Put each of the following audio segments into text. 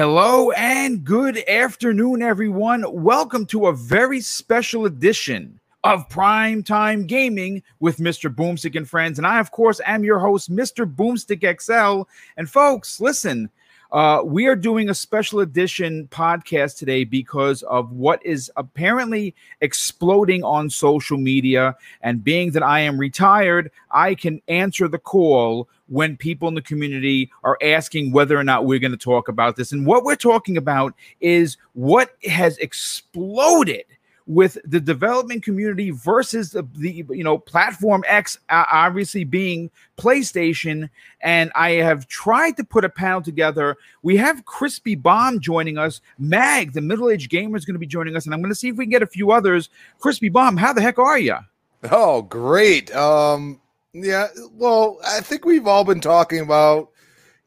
Hello and good afternoon, everyone. Welcome to a very special edition of Primetime Gaming with Mr. Boomstick and friends. And I, of course, am your host, Mr. Boomstick XL. And folks, listen, we are doing a special edition podcast today because of what is apparently exploding on social media. And being that I am retired, I can answer the call when people in the community are asking whether or not we're going to talk about this. And what we're talking about is what has exploded with the development community versus the platform X, obviously being PlayStation. And I have tried to put a panel together. We have Crispy Bomb joining us. Mag, the middle-aged gamer, is going to be joining us. And I'm going to see if we can get a few others. Crispy Bomb, how the heck are you? Oh, great. Yeah, well, I think we've all been talking about,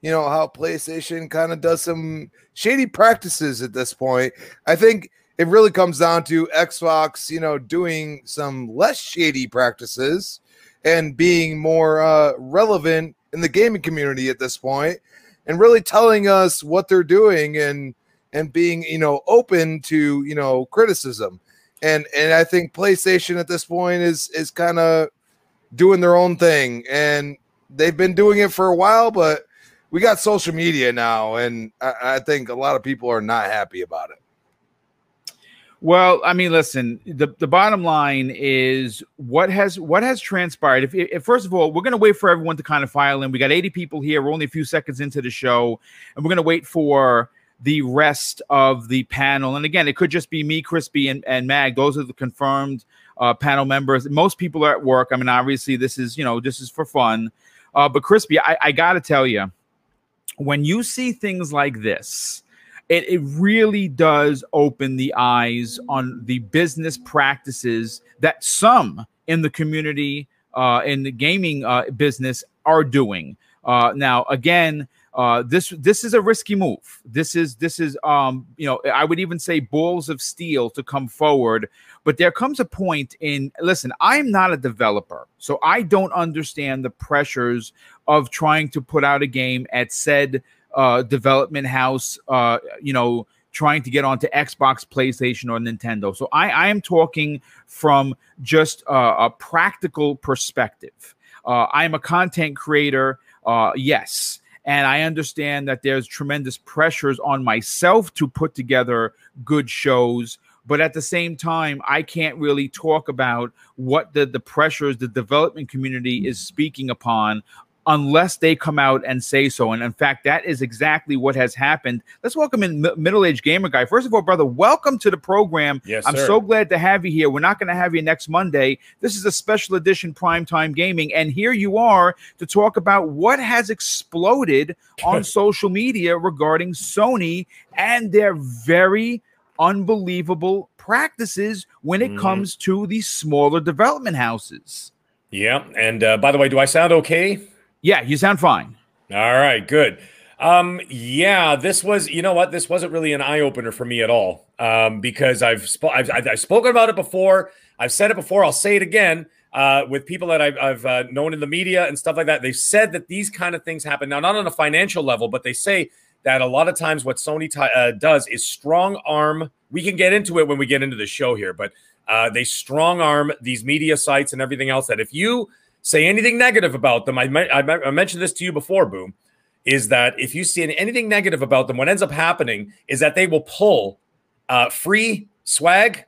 you know, how PlayStation kind of does some shady practices at this point. I think it really comes down to Xbox, you know, doing some less shady practices and being more relevant in the gaming community at this point, and really telling us what they're doing and being, you know, open to, you know, criticism. And I think PlayStation at this point is kind of doing their own thing, and they've been doing it for a while, but we got social media now, and I think a lot of people are not happy about it. Well, I mean, listen, the bottom line is what has transpired. If first of all, we're going to wait for everyone to kind of file in. We got 80 people here. We're only a few seconds into the show, and we're going to wait for the rest of the panel. And again, it could just be me, Crispy, and Mag. Those are the confirmed panel members. Most people are at work. I mean, obviously, this is for fun. But Crispy, I got to tell you, when you see things like this, it really does open the eyes on the business practices that some in the community, in the gaming business, are doing. Now, again, this is a risky move. This is I would even say balls of steel to come forward. But there comes a point in, listen, I'm not a developer, so I don't understand the pressures of trying to put out a game at said development house, trying to get onto Xbox, PlayStation, or Nintendo. So I am talking from just a practical perspective. I'm a content creator, yes. And I understand that there's tremendous pressures on myself to put together good shows. But at the same time, I can't really talk about what the pressures the development community is speaking upon unless they come out and say so. And in fact, that is exactly what has happened. Let's welcome in middle-aged gamer guy. First of all, brother, welcome to the program. Yes, I'm so glad to have you here. We're not going to have you next Monday. This is a special edition Primetime Gaming. And here you are to talk about what has exploded on social media regarding Sony and their very unbelievable practices when it comes to the smaller development houses. Yeah. And by the way, do I sound okay? Yeah, you sound fine. All right, good. Yeah, this was, you know what? This wasn't really an eye-opener for me at all, because I've spoken about it before. I've said it before. I'll say it again with people that I've known in the media and stuff like that. They've said that these kind of things happen. Now, not on a financial level, but they say that a lot of times what Sony does is strong arm. We can get into it when we get into the show here, but they strong arm these media sites and everything else that if you say anything negative about them, I mentioned this to you before, Boom, is that if you see anything negative about them, what ends up happening is that they will pull free swag,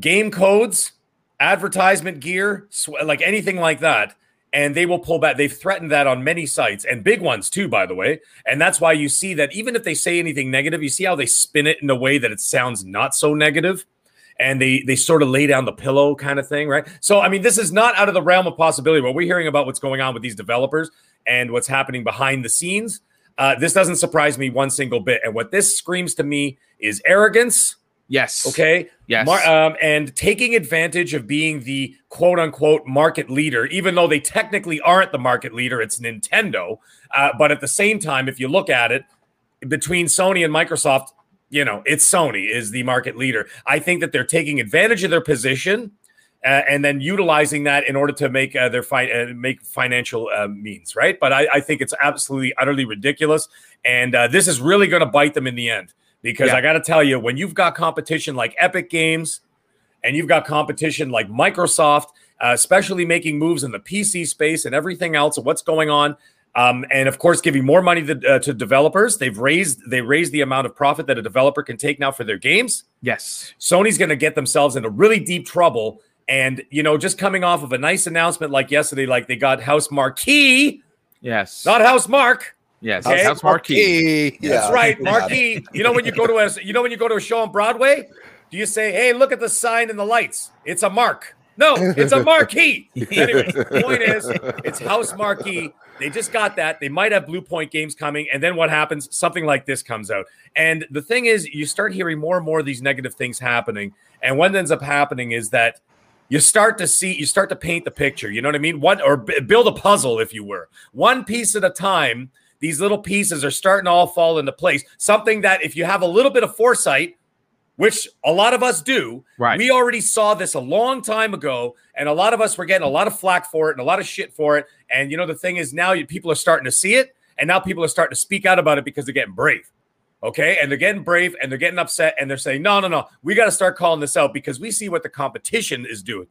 game codes, advertisement gear, like anything like that, and they will pull back. They've threatened that on many sites, and big ones too, by the way, and that's why you see that even if they say anything negative, you see how they spin it in a way that it sounds not so negative. And they sort of lay down the pillow kind of thing, right? So, I mean, this is not out of the realm of possibility. What we're hearing about what's going on with these developers and what's happening behind the scenes, this doesn't surprise me one single bit. And what this screams to me is arrogance. Yes. Okay? Yes. And taking advantage of being the quote-unquote market leader, even though they technically aren't the market leader. It's Nintendo. But at the same time, if you look at it, between Sony and Microsoft, you know, it's Sony is the market leader. I think that they're taking advantage of their position and then utilizing that in order to make their make financial means, right? But I think it's absolutely, utterly ridiculous. And this is really going to bite them in the end. Because I got to tell you, when you've got competition like Epic Games and you've got competition like Microsoft, especially making moves in the PC space and everything else and what's going on, and of course giving more money to developers, they raised the amount of profit that a developer can take now for their games. Yes, Sony's going to get themselves into really deep trouble. And you know, just coming off of a nice announcement like yesterday, like they got House Marquee. Yes, not House Mark. Yes, okay. House Marquee. Yeah. That's right, Marquee. You know when you go to a show on Broadway, do you say, "Hey, look at the sign and the lights. It's a mark." No, it's a marquee. Anyway, the point is, it's House Marquee. They just got that. They might have Bluepoint games coming, and then what happens? Something like this comes out. And the thing is, you start hearing more and more of these negative things happening. And what ends up happening is that you start to paint the picture. You know what I mean? Build a puzzle, if you were. One piece at a time. These little pieces are starting to all fall into place. Something that if you have a little bit of foresight, which a lot of us do, right. We already saw this a long time ago, and a lot of us were getting a lot of flack for it and a lot of shit for it. And, you know, the thing is now people are starting to see it, and now people are starting to speak out about it because they're getting brave, okay? And they're getting brave, and they're getting upset, and they're saying, no, we got to start calling this out because we see what the competition is doing.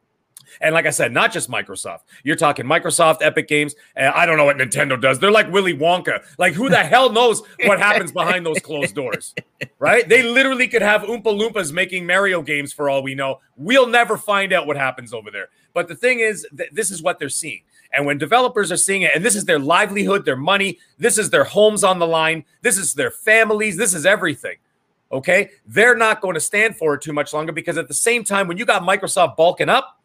And like I said, not just Microsoft. You're talking Microsoft, Epic Games, and I don't know what Nintendo does. They're like Willy Wonka. Like, who the hell knows what happens behind those closed doors, right? They literally could have Oompa Loompas making Mario games for all we know. We'll never find out what happens over there. But the thing is, this is what they're seeing. And when developers are seeing it, and this is their livelihood, their money, this is their homes on the line, this is their families, this is everything. Okay? They're not going to stand for it too much longer because at the same time, when you got Microsoft bulking up,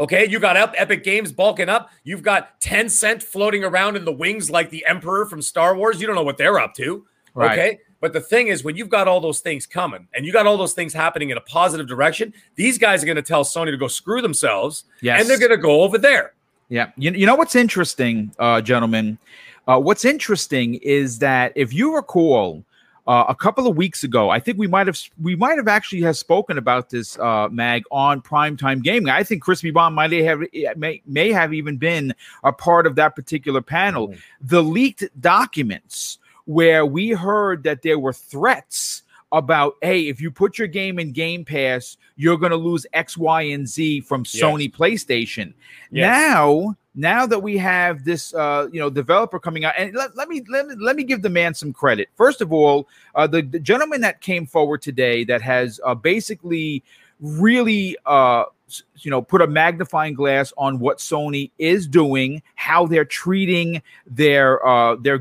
okay, you got Epic Games bulking up. You've got Tencent floating around in the wings like the Emperor from Star Wars. You don't know what they're up to, right. Okay? But the thing is, when you've got all those things coming and you got all those things happening in a positive direction, these guys are going to tell Sony to go screw themselves, yes. And they're going to go over there. Yeah. You know what's interesting, gentlemen? What's interesting is that if you recall, a couple of weeks ago, I think we might have actually have spoken about this Mag on Primetime Gaming. I think Crispy Bomb may have even been a part of that particular panel. Mm-hmm. The leaked documents where we heard that there were threats about, hey, if you put your game in Game Pass, you're going to lose X, Y, and Z from Sony PlayStation. Yes. Now that we have this, developer coming out, and let me give the man some credit. First of all, the gentleman that came forward today that has basically really, put a magnifying glass on what Sony is doing, how they're treating their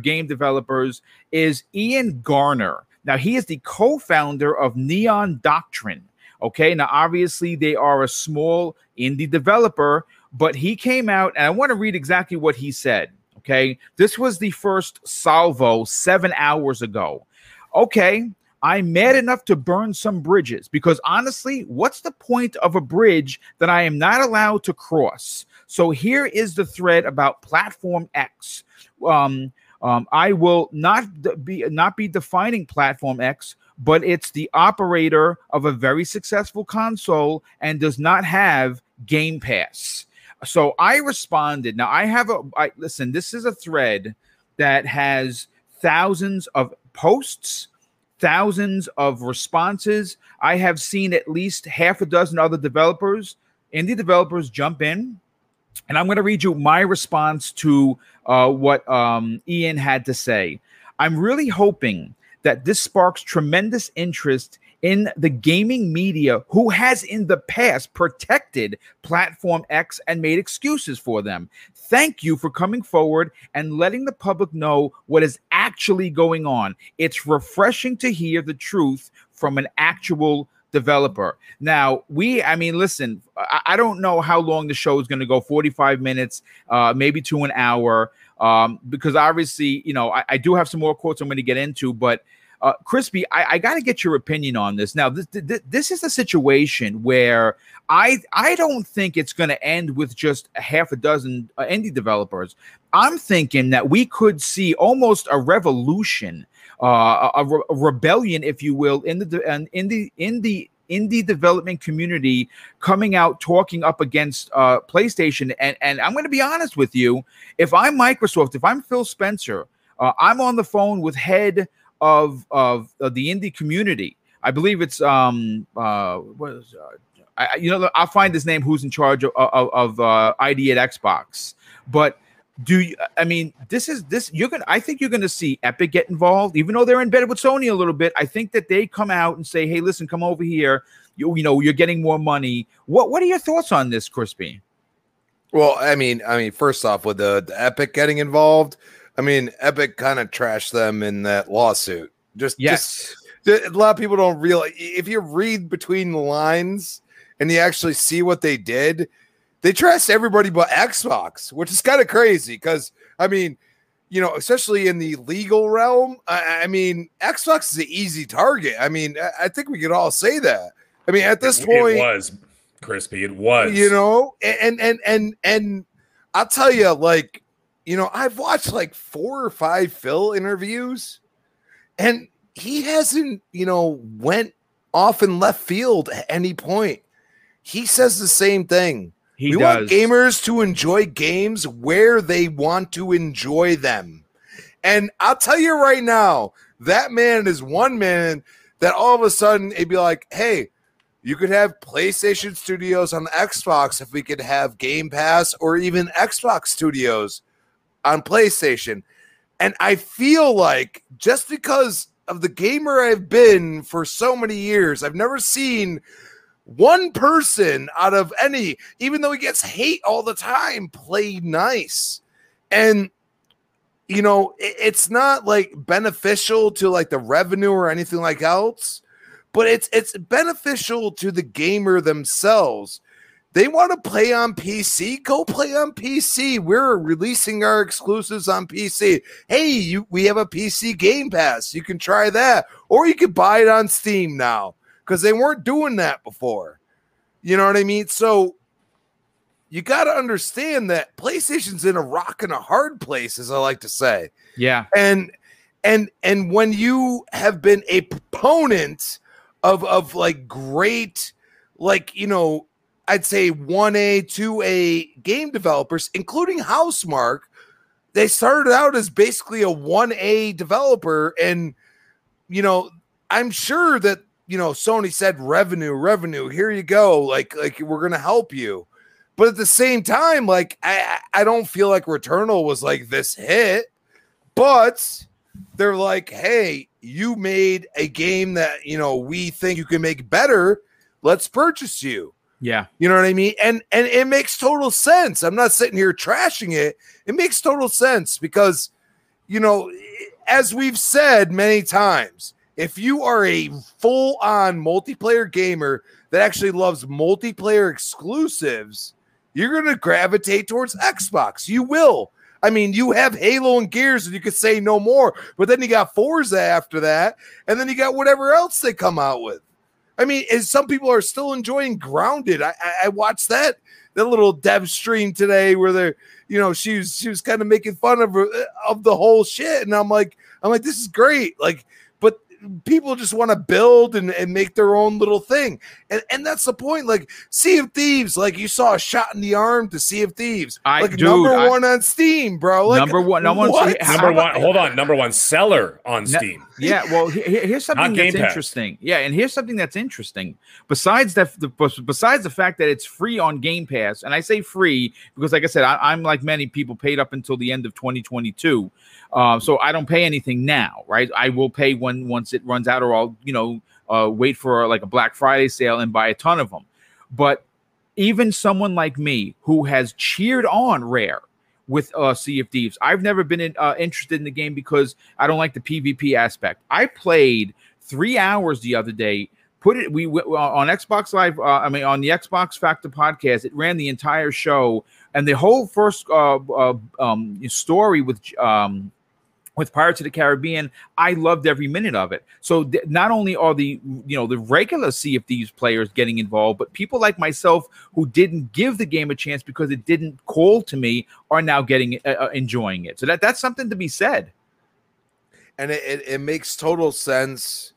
game developers, is Ian Garner. Now he is the co-founder of Neon Doctrine. Okay, now obviously they are a small indie developer. But he came out, and I want to read exactly what he said, okay? This was the first salvo 7 hours ago. Okay, I'm mad enough to burn some bridges because, honestly, what's the point of a bridge that I am not allowed to cross? So here is the thread about Platform X. I will not be defining Platform X, but it's the operator of a very successful console and does not have Game Pass. So I responded. Now I have listen, this is a thread that has thousands of posts, thousands of responses. I have seen at least half a dozen other developers, indie developers, jump in. And I'm going to read you my response to what Ian had to say. I'm really hoping that this sparks tremendous interest in the gaming media who has in the past protected Platform X and made excuses for them. Thank you for coming forward and letting the public know what is actually going on. It's refreshing to hear the truth from an actual developer. Now, listen, I don't know how long the show is going to go, 45 minutes, maybe to an hour, because obviously, I do have some more quotes I'm going to get into, but Crispy, I got to get your opinion on this. Now, this is a situation where I don't think it's going to end with just a half a dozen indie developers. I'm thinking that we could see almost a revolution, a rebellion, if you will, in the indie development community coming out talking up against PlayStation. And I'm going to be honest with you. If I'm Microsoft, if I'm Phil Spencer, I'm on the phone with head of the indie community. I believe it's I'll find his name. Who's in charge of ID at Xbox? But I think you're gonna see Epic get involved, even though they're in bed with Sony a little bit. I think that they come out and say, "Hey, listen, come over here. You're getting more money." What are your thoughts on this, Crispy? Well, I mean, first off, with the Epic getting involved, I mean, Epic kind of trashed them in that lawsuit. A lot of people don't realize, if you read between the lines and you actually see what they did, they trashed everybody but Xbox, which is kind of crazy because, I mean, you know, especially in the legal realm, I mean, Xbox is an easy target. I mean, I think we could all say that. I mean, at this point, it was, Crispy. It was, you know, and I'll tell you, like, you know, I've watched like 4 or 5 Phil interviews, and he hasn't, you know, went off in left field at any point. He says the same thing. We want gamers to enjoy games where they want to enjoy them. And I'll tell you right now, that man is one man that all of a sudden it'd be like, hey, you could have PlayStation Studios on Xbox if we could have Game Pass or even Xbox Studios on PlayStation. And I feel like just because of the gamer I've been for so many years, I've never seen one person out of any, even though he gets hate all the time, play nice. And, you know, it's not like beneficial to like the revenue or anything like else, but it's beneficial to the gamer themselves. They want to play on PC? Go play on PC. We're releasing our exclusives on PC. Hey, we have a PC Game Pass. You can try that. Or you could buy it on Steam now because they weren't doing that before. You know what I mean? So you got to understand that PlayStation's in a rock and a hard place, as I like to say. Yeah. And when you have been a proponent of like great, like, you know, I'd say 1A, 2A game developers, including Housemark, they started out as basically a 1A developer. And, you know, I'm sure that, you know, Sony said, revenue, here you go. Like we're going to help you. But at the same time, like, I don't feel like Returnal was like this hit, but they're like, hey, you made a game that, you know, we think you can make better. Let's purchase you. Yeah. You know what I mean? And it makes total sense. I'm not sitting here trashing it. It makes total sense because, you know, as we've said many times, if you are a full-on multiplayer gamer that actually loves multiplayer exclusives, you're going to gravitate towards Xbox. You will. I mean, you have Halo and Gears, and you could say no more, but then you got Forza after that, and then you got whatever else they come out with. I mean, as some people are still enjoying Grounded. I watched that little dev stream today where they're, you know, she was kind of making fun of the whole shit, and I'm like, this is great. Like, but people just want to build and make their own little thing, and that's the point. Like Sea of Thieves, like you saw a shot in the arm to Sea of Thieves, number one on Steam, bro. Like, number one seller on Steam. Yeah, well, here's something that's interesting. Yeah, and here's something that's interesting. Besides that, besides the fact that it's free on Game Pass, and I say free because, like I said, I'm like many people, paid up until the end of 2022, so I don't pay anything now, right? I will pay once it runs out, or I'll, you know, wait for like a Black Friday sale and buy a ton of them. But even someone like me who has cheered on Rare with Sea of Thieves, I've never been interested in the game because I don't like the PvP aspect. I played 3 hours the other day. On Xbox Live. On the Xbox Factor podcast, it ran the entire show, and the whole first story with Pirates of the Caribbean. I loved every minute of it. So not only are the, you know, the regular Sea of Thieves players getting involved, but people like myself who didn't give the game a chance because it didn't call to me are now getting enjoying it. So that's something to be said. And it makes total sense.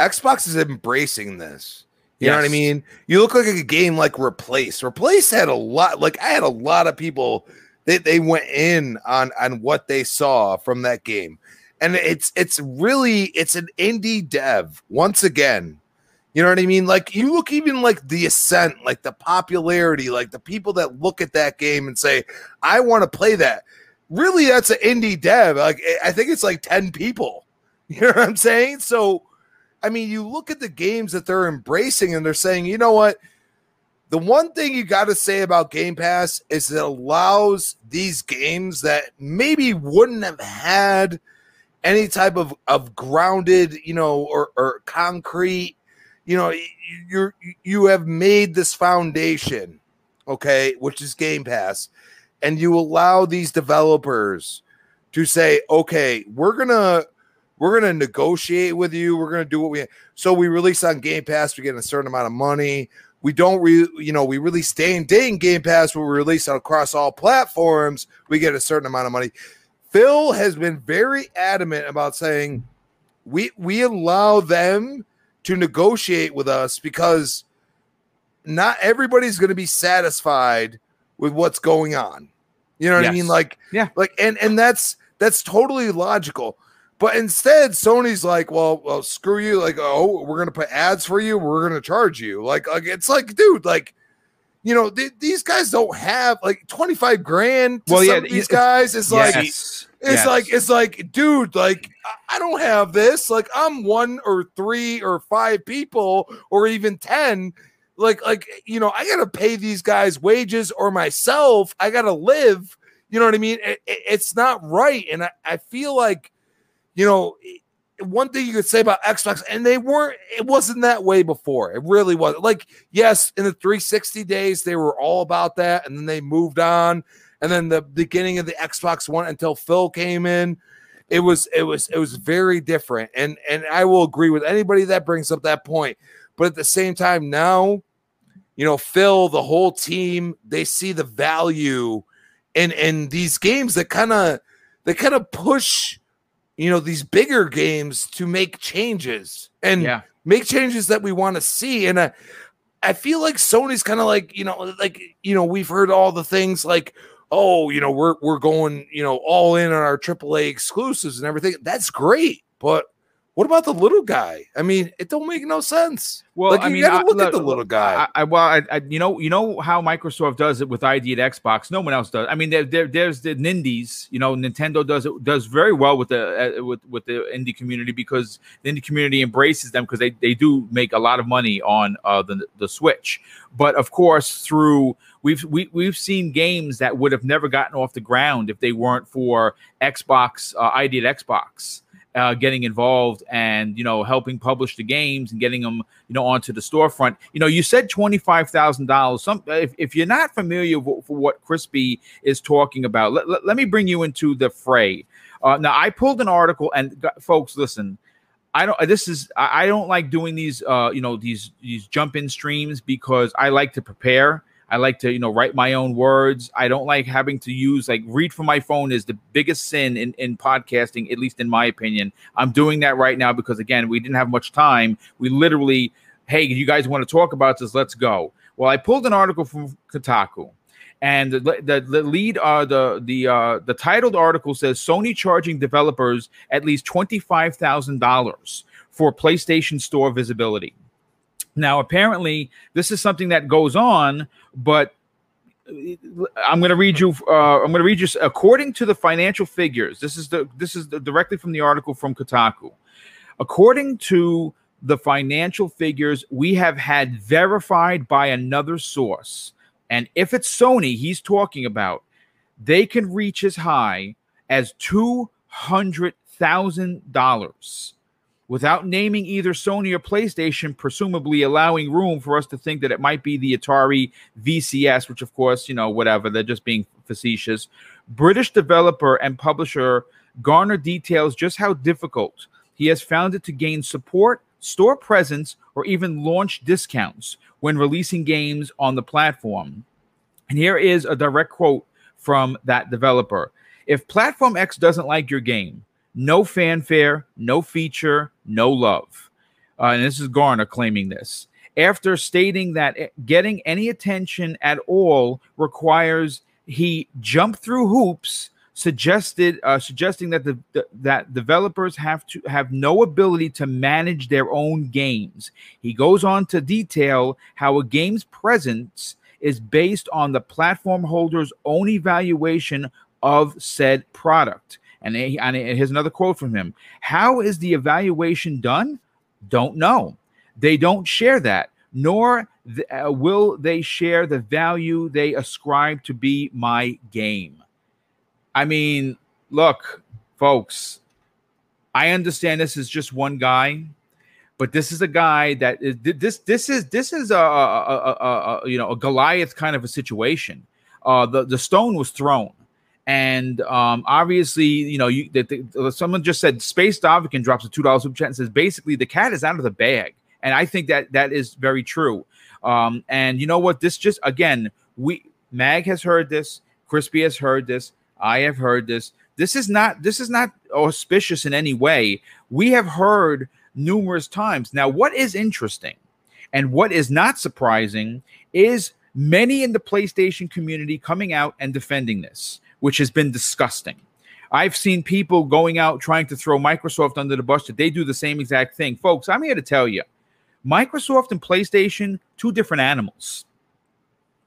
Xbox is embracing this. You know what I mean? You look like a game like Replace. Replace had a lot, like I had a lot of people they went in on what they saw from that game. And it's really an indie dev once again. You know what I mean? Like you look even like the Ascent, like the popularity, like the people that look at that game and say, I want to play that. Really, that's an indie dev. Like I think it's like 10 people. You know what I'm saying? So I mean, you look at the games that they're embracing and they're saying, you know what? The one thing you got to say about Game Pass is it allows these games that maybe wouldn't have had any type of grounded, you know, or concrete, you know, you have made this foundation, okay, which is Game Pass, and you allow these developers to say, okay, we're going to negotiate with you. We're going to do what we... So we release on Game Pass. We get a certain amount of money. We don't... we release day and date in Game Pass. We release across all platforms. We get a certain amount of money. Phil has been very adamant about saying, we allow them to negotiate with us because not everybody's going to be satisfied with what's going on. You know what I mean? Like, yeah. Like, and that's totally logical. But instead, Sony's like, well, screw you. Like, oh, we're going to put ads for you. We're going to charge you. Like, it's like, dude, like, you know, these guys don't have like 25 grand to some of these guys. It's like, it's like, dude, like, I don't have this. Like, I'm one or three or five people or even 10. Like, you know, I got to pay these guys wages or myself. I got to live. You know what I mean? It's not right. And I feel like, you know, one thing you could say about Xbox, and it wasn't that way before. It really wasn't. Like, yes, in the 360 days, they were all about that, and then they moved on. And then the beginning of the Xbox One until Phil came in, it was very different. And I will agree with anybody that brings up that point. But at the same time, now, you know, Phil, the whole team, they see the value in these games that kind of push, you know, these bigger games to make changes and make changes that we want to see. And I feel like Sony's kind of like, we've heard all the things like, oh, you know, we're going, you know, all in on our AAA exclusives and everything. That's great. But what about the little guy? I mean, it don't make no sense. Well, like, you gotta look at the little guy. You know how Microsoft does it with ID at Xbox. No one else does. I mean, there's the Nindies. You know, Nintendo does very well with the with the indie community because the indie community embraces them because they do make a lot of money on the Switch. But of course, we've seen games that would have never gotten off the ground if they weren't for Xbox ID at Xbox. Getting involved and, you know, helping publish the games and getting them, you know, onto the storefront. You know, you said $25,000. If you're not familiar with what Crispy is talking about, let me bring you into the fray. Now, I pulled an article, and folks, listen, I don't like doing these, you know, these jump in streams because I like to prepare. I like to, you know, write my own words. I don't like having to use, like, read from my phone is the biggest sin in podcasting, at least in my opinion. I'm doing that right now because, again, we didn't have much time. We literally, hey, you guys want to talk about this? Let's go. Well, I pulled an article from Kotaku, and the lead, the titled article says Sony charging developers at least $25,000 for PlayStation Store visibility. Now, apparently, this is something that goes on, but I'm going to read you. According to the financial figures, this is directly from the article from Kotaku. According to the financial figures we have had verified by another source, and if it's Sony, he's talking about, they can reach as high as $200,000. Without naming either Sony or PlayStation, presumably allowing room for us to think that it might be the Atari VCS, which, of course, you know, whatever, they're just being facetious. British developer and publisher Garner details just how difficult he has found it to gain support, store presence, or even launch discounts when releasing games on the platform. And here is a direct quote from that developer. If Platform X doesn't like your game, no fanfare, no feature, no love. And this is Garner claiming this. after stating that getting any attention at all requires he jump through hoops, suggesting that that developers have no ability to manage their own games. He goes on to detail how a game's presence is based on the platform holder's own evaluation of said product. And here's another quote from him. How is the evaluation done? Don't know. They don't share that, nor will they share the value they ascribe to be my game. I mean, look, folks, I understand this is just one guy, but this is a guy that is, this is a Goliath kind of a situation. The stone was thrown. And obviously, someone just said Space Dovican drops a $2 super chat and says, basically, the cat is out of the bag. And I think that is very true. And you know what? This just, again, Mag has heard this. Crispy has heard this. I have heard this. This is not auspicious in any way. We have heard numerous times. Now, what is interesting and what is not surprising is many in the PlayStation community coming out and defending this, which has been disgusting. I've seen people going out trying to throw Microsoft under the bus that they do the same exact thing. Folks, I'm here to tell you, Microsoft and PlayStation, two different animals.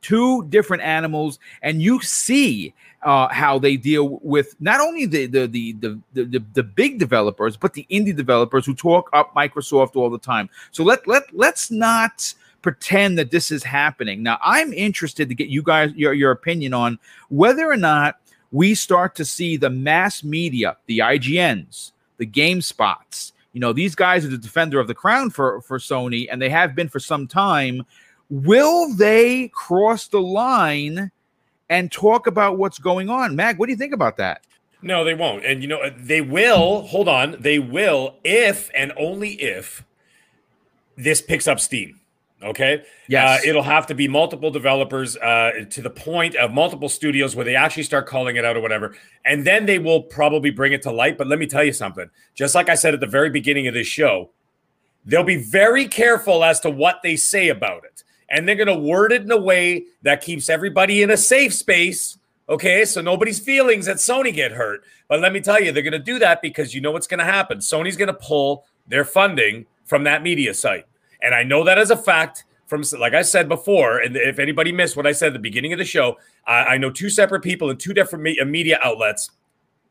And you see how they deal with not only the big developers, but the indie developers who talk up Microsoft all the time. So let's not pretend that this is happening. Now, I'm interested to get you guys your opinion on whether or not we start to see the mass media, the IGNs, the GameSpots. You know, these guys are the defender of the crown for Sony, and they have been for some time. Will they cross the line and talk about what's going on? Mag, what do you think about that? No, they won't. And, they will. Hold on. They will if and only if this picks up steam. Okay. Yes. It'll have to be multiple developers to the point of multiple studios where they actually start calling it out or whatever. And then they will probably bring it to light. But let me tell you something. Just like I said at the very beginning of this show, they'll be very careful as to what they say about it. And they're going to word it in a way that keeps everybody in a safe space, okay? So nobody's feelings at Sony get hurt. But let me tell you, they're going to do that because you know what's going to happen. Sony's going to pull their funding from that media site. And I know that as a fact from, like I said before, and if anybody missed what I said at the beginning of the show, I know two separate people in two different media outlets.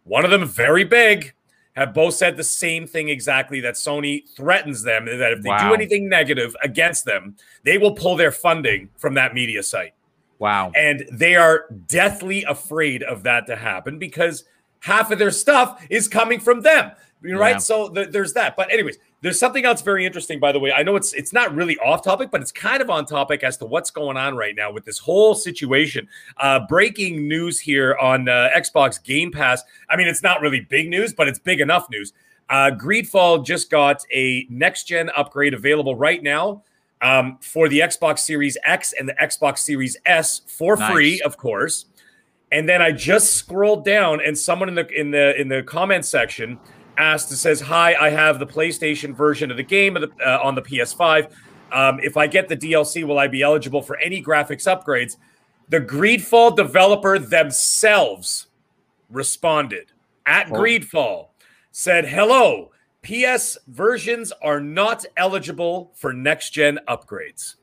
One of them very big, have both said the same thing exactly, that Sony threatens them, that if they do anything negative against them, they will pull their funding from that media site. Wow. And they are deathly afraid of that to happen because half of their stuff is coming from them, right? Yeah. So there's that. But anyways, there's something else very interesting, by the way. I know it's not really off topic, but it's kind of on topic as to what's going on right now with this whole situation. Breaking news here on Xbox Game Pass. I mean, it's not really big news, but it's big enough news. Greedfall just got a next-gen upgrade available right now for the Xbox Series X and the Xbox Series S for free, of course. And then I just scrolled down, and someone in the comment section asked, it says, hi, I have the PlayStation version of the game on the PS5. If I get the DLC, will I be eligible for any graphics upgrades? The Greedfall developer themselves responded. Greedfall said, hello, PS versions are not eligible for next-gen upgrades.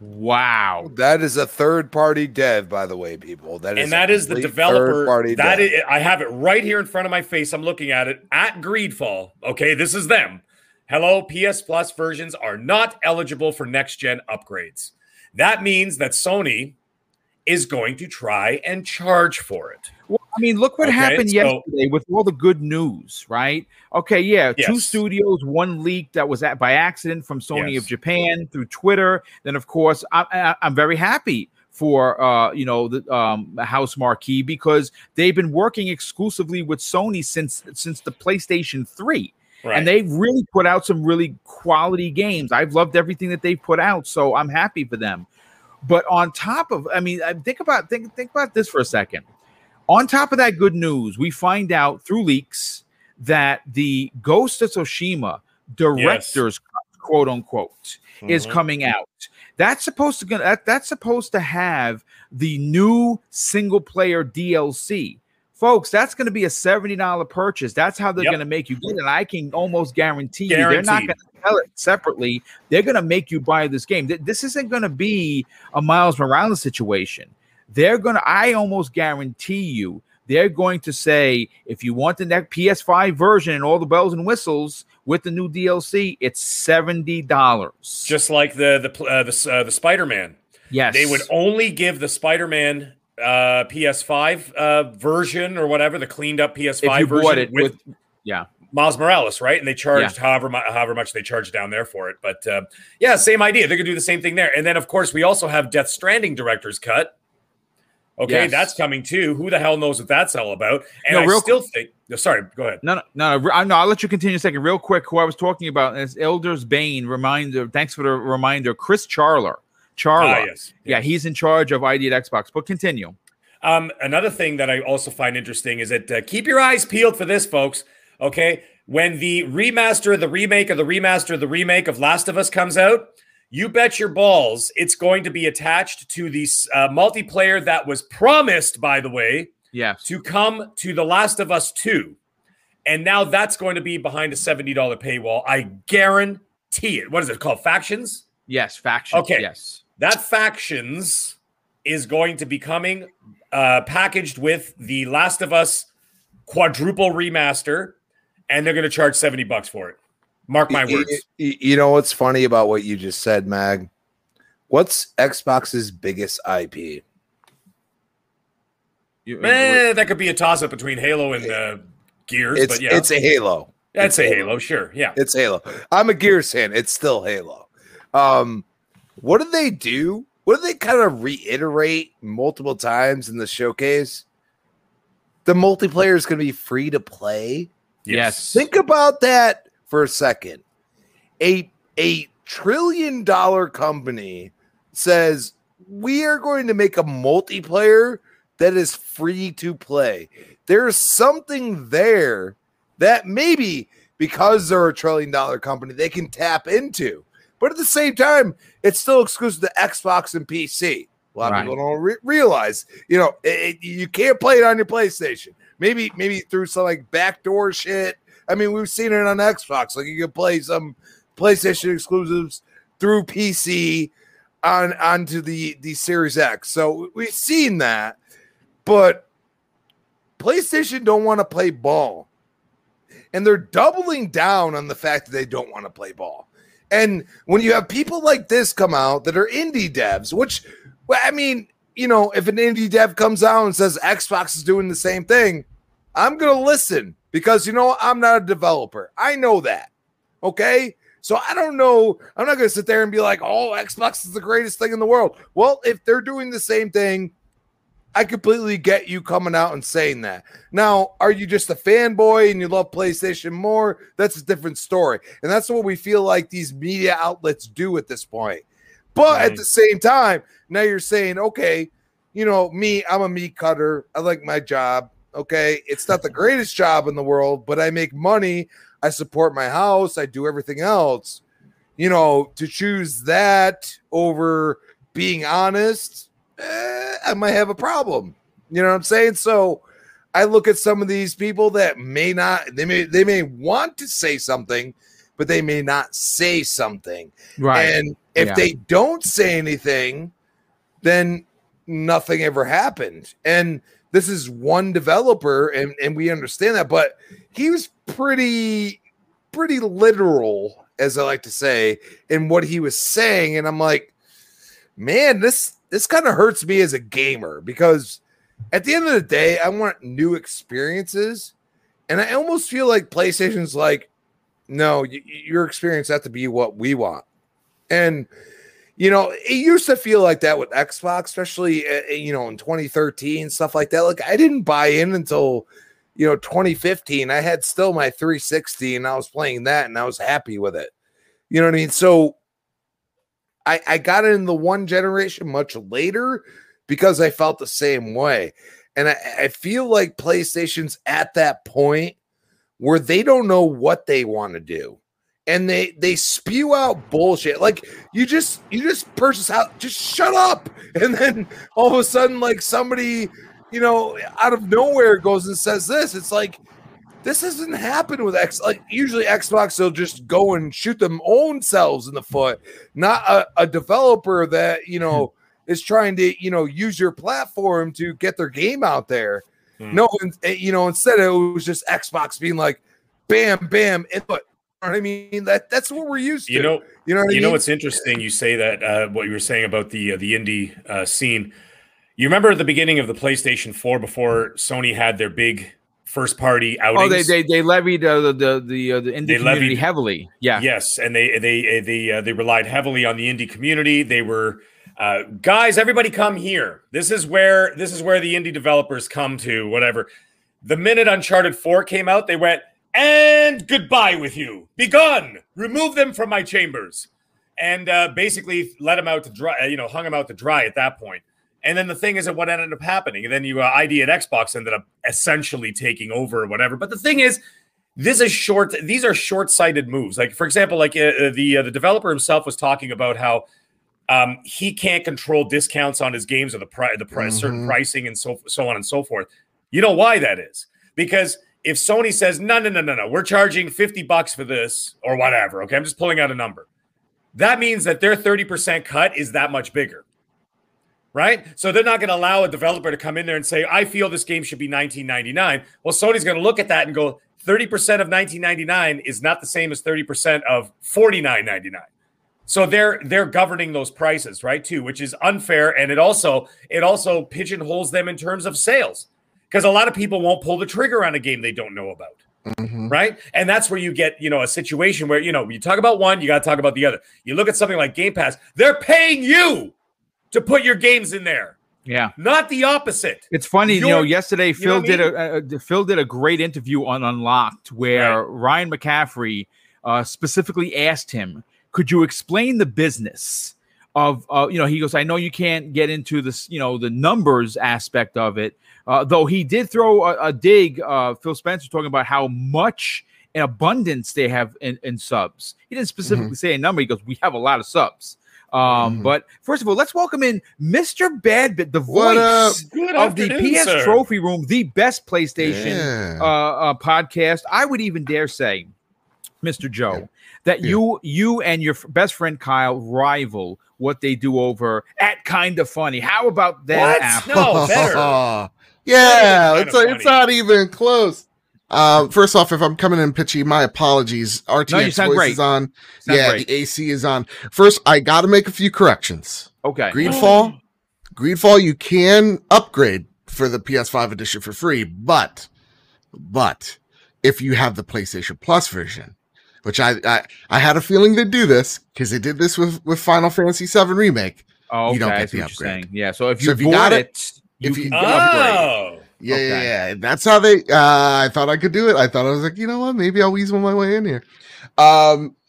Wow, that is a third-party dev, by the way, people. That is the developer. I have it right here in front of my face. I'm looking at it at Greedfall. Okay, this is them. Hello, PS Plus versions are not eligible for next-gen upgrades. That means that Sony is going to try and charge for it. Well, I mean, look what happened yesterday with all the good news, right? Okay, yeah, yes. Two studios, one leak that was by accident from Sony of Japan through Twitter. Then, of course, I'm very happy for House Marquee because they've been working exclusively with Sony since the PlayStation 3. Right. And they've really put out some really quality games. I've loved everything that they've put out, so I'm happy for them. But on top of, I mean, think about this for a second. On top of that good news, we find out through leaks that the Ghost of Tsushima director's quote unquote, is coming out. That's supposed to that's supposed to have the new single player DLC. Folks, that's going to be a $70 purchase. That's how they're going to make you get it. I can almost guarantee you they're not going to sell it separately. They're going to make you buy this game. This isn't going to be a Miles Morales situation. They're going to, I almost guarantee you, they're going to say, if you want the next PS5 version and all the bells and whistles with the new DLC, it's $70. Just like the Spider-Man. Yes. They would only give the Spider-Man PS5 version or whatever, the cleaned up PS5 version bought it with Miles Morales, right? And they charged however much they charged down there for it. But yeah, same idea. They're going to do the same thing there. And then, of course, we also have Death Stranding Director's Cut. Okay, that's coming too. Who the hell knows what that's all about? And I still think... Sorry, go ahead. No, I'll let you continue a second. Real quick, who I was talking about is Elder's Bane. Reminder, thanks for the reminder. Chris Charler. Yeah, he's in charge of ID at Xbox. But continue. Another thing that I also find interesting is that keep your eyes peeled for this, folks. Okay, when the remaster, the remake, or the remaster, the remake of Last of Us comes out, you bet your balls it's going to be attached to the multiplayer that was promised, by the way, to come to The Last of Us 2. And now that's going to be behind a $70 paywall. I guarantee it. What is it called? Factions? Yes, Factions. Okay. Yes. That Factions is going to be coming packaged with the Last of Us quadruple remaster, and they're going to charge $70 for it. Mark my words. You know what's funny about what you just said, Mag? What's Xbox's biggest IP? That could be a toss-up between Halo and Gears. But yeah, it's a Halo. That's a Halo, sure. Yeah, it's Halo. I'm a Gears fan. It's still Halo. What do they do? What do they kind of reiterate multiple times in the showcase? The multiplayer is going to be free to play. Yes. Think about that for a second. A $1 trillion company says we are going to make a multiplayer that is free to play. There's something there that maybe because they're a $1 trillion company, they can tap into. But at the same time, it's still exclusive to Xbox and PC. A lot of people don't realize, you know, you can't play it on your PlayStation. Maybe through some like backdoor shit. I mean, we've seen it on Xbox. Like you can play some PlayStation exclusives through PC onto the Series X. So we've seen that. But PlayStation don't want to play ball. And they're doubling down on the fact that they don't want to play ball. And when you have people like this come out that are indie devs, which, I mean, you know, if an indie dev comes out and says Xbox is doing the same thing, I'm going to listen because, you know, I'm not a developer. I know that. Okay. So I don't know. I'm not going to sit there and be like, oh, Xbox is the greatest thing in the world. Well, if they're doing the same thing, I completely get you coming out and saying that. Now, are you just a fanboy and you love PlayStation more? That's a different story. And that's what we feel like these media outlets do at this point. But at the same time, now you're saying, okay, you know, me, I'm a meat cutter. I like my job. Okay. It's not the greatest job in the world, but I make money. I support my house. I do everything else. You know, to choose that over being honest, I might have a problem. You know what I'm saying? So I look at some of these people that may not, they may want to say something, but they may not say something. Right. And if they don't say anything, then nothing ever happened. And this is one developer, and we understand that, but he was pretty literal, as I like to say, in what he was saying. And I'm like, man, this kind of hurts me as a gamer because at the end of the day, I want new experiences. And I almost feel like PlayStation's like, no, your experience has to be what we want. And, you know, it used to feel like that with Xbox, especially, you know, in 2013, stuff like that. Like, I didn't buy in until, you know, 2015. I had still my 360 and I was playing that and I was happy with it. You know what I mean? So, I got in the one generation much later because I felt the same way. And I feel like PlayStation's at that point where they don't know what they want to do. and they spew out bullshit. Like you just purchase out, just shut up, and then all of a sudden, like somebody, you know, out of nowhere goes and says this. It's like, this hasn't happened with X. Like usually Xbox, they'll just go and shoot them own selves in the foot, not a developer that, you know, is trying to, you know, use your platform to get their game out there. No, you know, instead it was just Xbox being like, bam, bam, input. You know what I mean? That's what we're used to. You know what's interesting? You say that what you were saying about the indie scene. You remember at the beginning of the PlayStation 4 before Sony had their big first party outings. Oh, they levied the indie community heavily. Yeah. Yes, and they relied heavily on the indie community. They were guys, everybody come here. This is where the indie developers come to, whatever. The minute Uncharted 4 came out, they went, and goodbye with you. Be gone. Remove them from my chambers. And basically let them out to dry, you know, hung them out to dry at that point. And then the thing is that what ended up happening, and then ID and Xbox ended up essentially taking over or whatever. But the thing is, these are short-sighted moves. Like, for example, like the developer himself was talking about how he can't control discounts on his games or the certain pricing and so on and so forth. You know why that is? Because if Sony says, no, we're charging $50 for this or whatever, okay, I'm just pulling out a number. That means that their 30% cut is that much bigger, right? So they're not going to allow a developer to come in there and say, I feel this game should be $19.99. Well, Sony's going to look at that and go, 30% of $19.99 is not the same as 30% of $49.99. So they're governing those prices, right, too, which is unfair, and it also pigeonholes them in terms of sales, because a lot of people won't pull the trigger on a game they don't know about, right? And that's where you get, you know, a situation where, you know, you talk about one, you got to talk about the other. You look at something like Game Pass, they're paying you to put your games in there. Yeah, not the opposite. It's funny, you know. Yesterday, Phil did a great interview on Unlocked where Ryan McCaffrey specifically asked him, could you explain the business of, you know, he goes, I know you can't get into this, you know, the numbers aspect of it, though he did throw a dig, Phil Spencer, talking about how much in abundance they have in subs. He didn't specifically say a number. He goes, we have a lot of subs. But first of all, let's welcome in Mr. Badbit, the voice of the PS Trophy Room, the best PlayStation podcast. I would even dare say, Mr. Joe, that you and your best friend Kyle rival what they do over at Kind of Funny. How about that? What? No, better. Yeah, it's not even close. First off, if I'm coming in pitchy, my apologies. RTX voice is on. The AC is on. First, I got to make a few corrections. Okay. Greedfall, you can upgrade for the PS5 edition for free, but if you have the PlayStation Plus version, which I had a feeling they'd do this because they did this with Final Fantasy VII Remake. Oh, okay. You don't get the upgrade. Yeah, so if you got it, you can upgrade. Yeah, yeah. That's how they. I thought I could do it. I thought I was like, you know what? Maybe I'll weasel my way in here.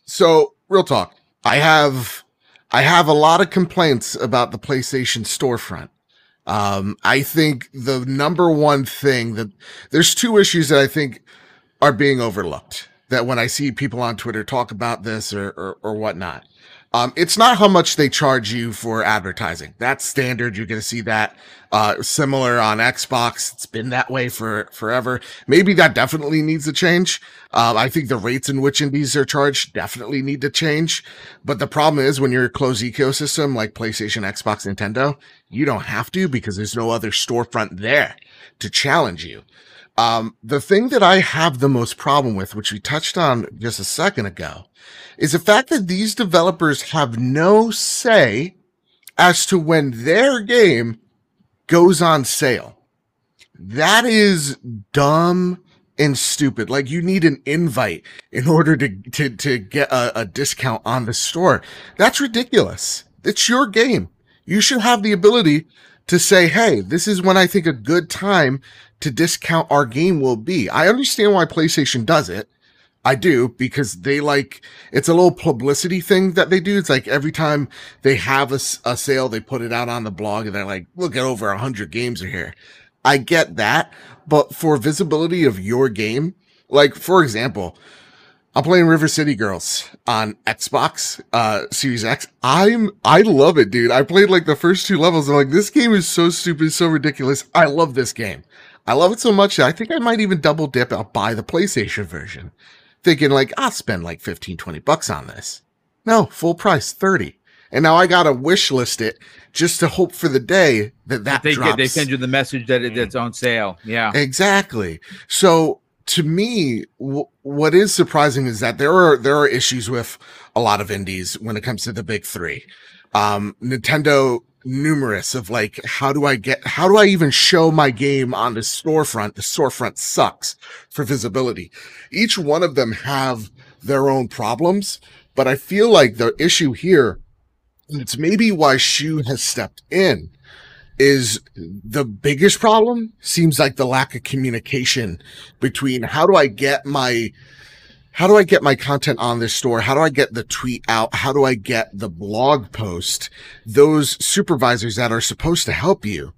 So real talk. I have a lot of complaints about the PlayStation storefront. I think the number one thing that there's two issues that I think are being overlooked. That when I see people on Twitter talk about this or whatnot, it's not how much they charge you for advertising. That's standard. You're going to see that similar on Xbox. It's been that way for forever. Maybe that definitely needs to change. I think the rates in which indies are charged definitely need to change. But the problem is when you're a closed ecosystem like PlayStation, Xbox, Nintendo, you don't have to because there's no other storefront there to challenge you. The thing that I have the most problem with, which we touched on just a second ago, is the fact that these developers have no say as to when their game goes on sale. That is dumb and stupid. Like, you need an invite in order to get a discount on the store. That's ridiculous. It's your game. You should have the ability to say, hey, this is when I think a good time to discount our game will be. I understand why PlayStation does it. I do, because they like, it's a little publicity thing that they do. It's like every time they have a sale, they put it out on the blog and they're like, look at over 100 games are here. I get that. But for visibility of your game, like for example, I'm playing River City Girls on Xbox Series X. I love it, dude. I played like the first two levels. I'm like, this game is so stupid, so ridiculous. I love this game. I love it so much that I think I might even double dip. I'll buy the PlayStation version, thinking like I'll spend like $15-20 on this. No, full price $30. And now I gotta wish list it just to hope for the day that they drops. They send you the message that it's on sale. Yeah, exactly. So. To me, what is surprising is that there are issues with a lot of indies when it comes to the big three. Nintendo, numerous of like, how do I even show my game on the storefront? The storefront sucks for visibility. Each one of them have their own problems, but I feel like the issue here, and it's maybe why Shu has stepped in, is the biggest problem seems like the lack of communication between how do I get my content on this store? How do I get the tweet out? How do I get the blog post? Those supervisors that are supposed to help you,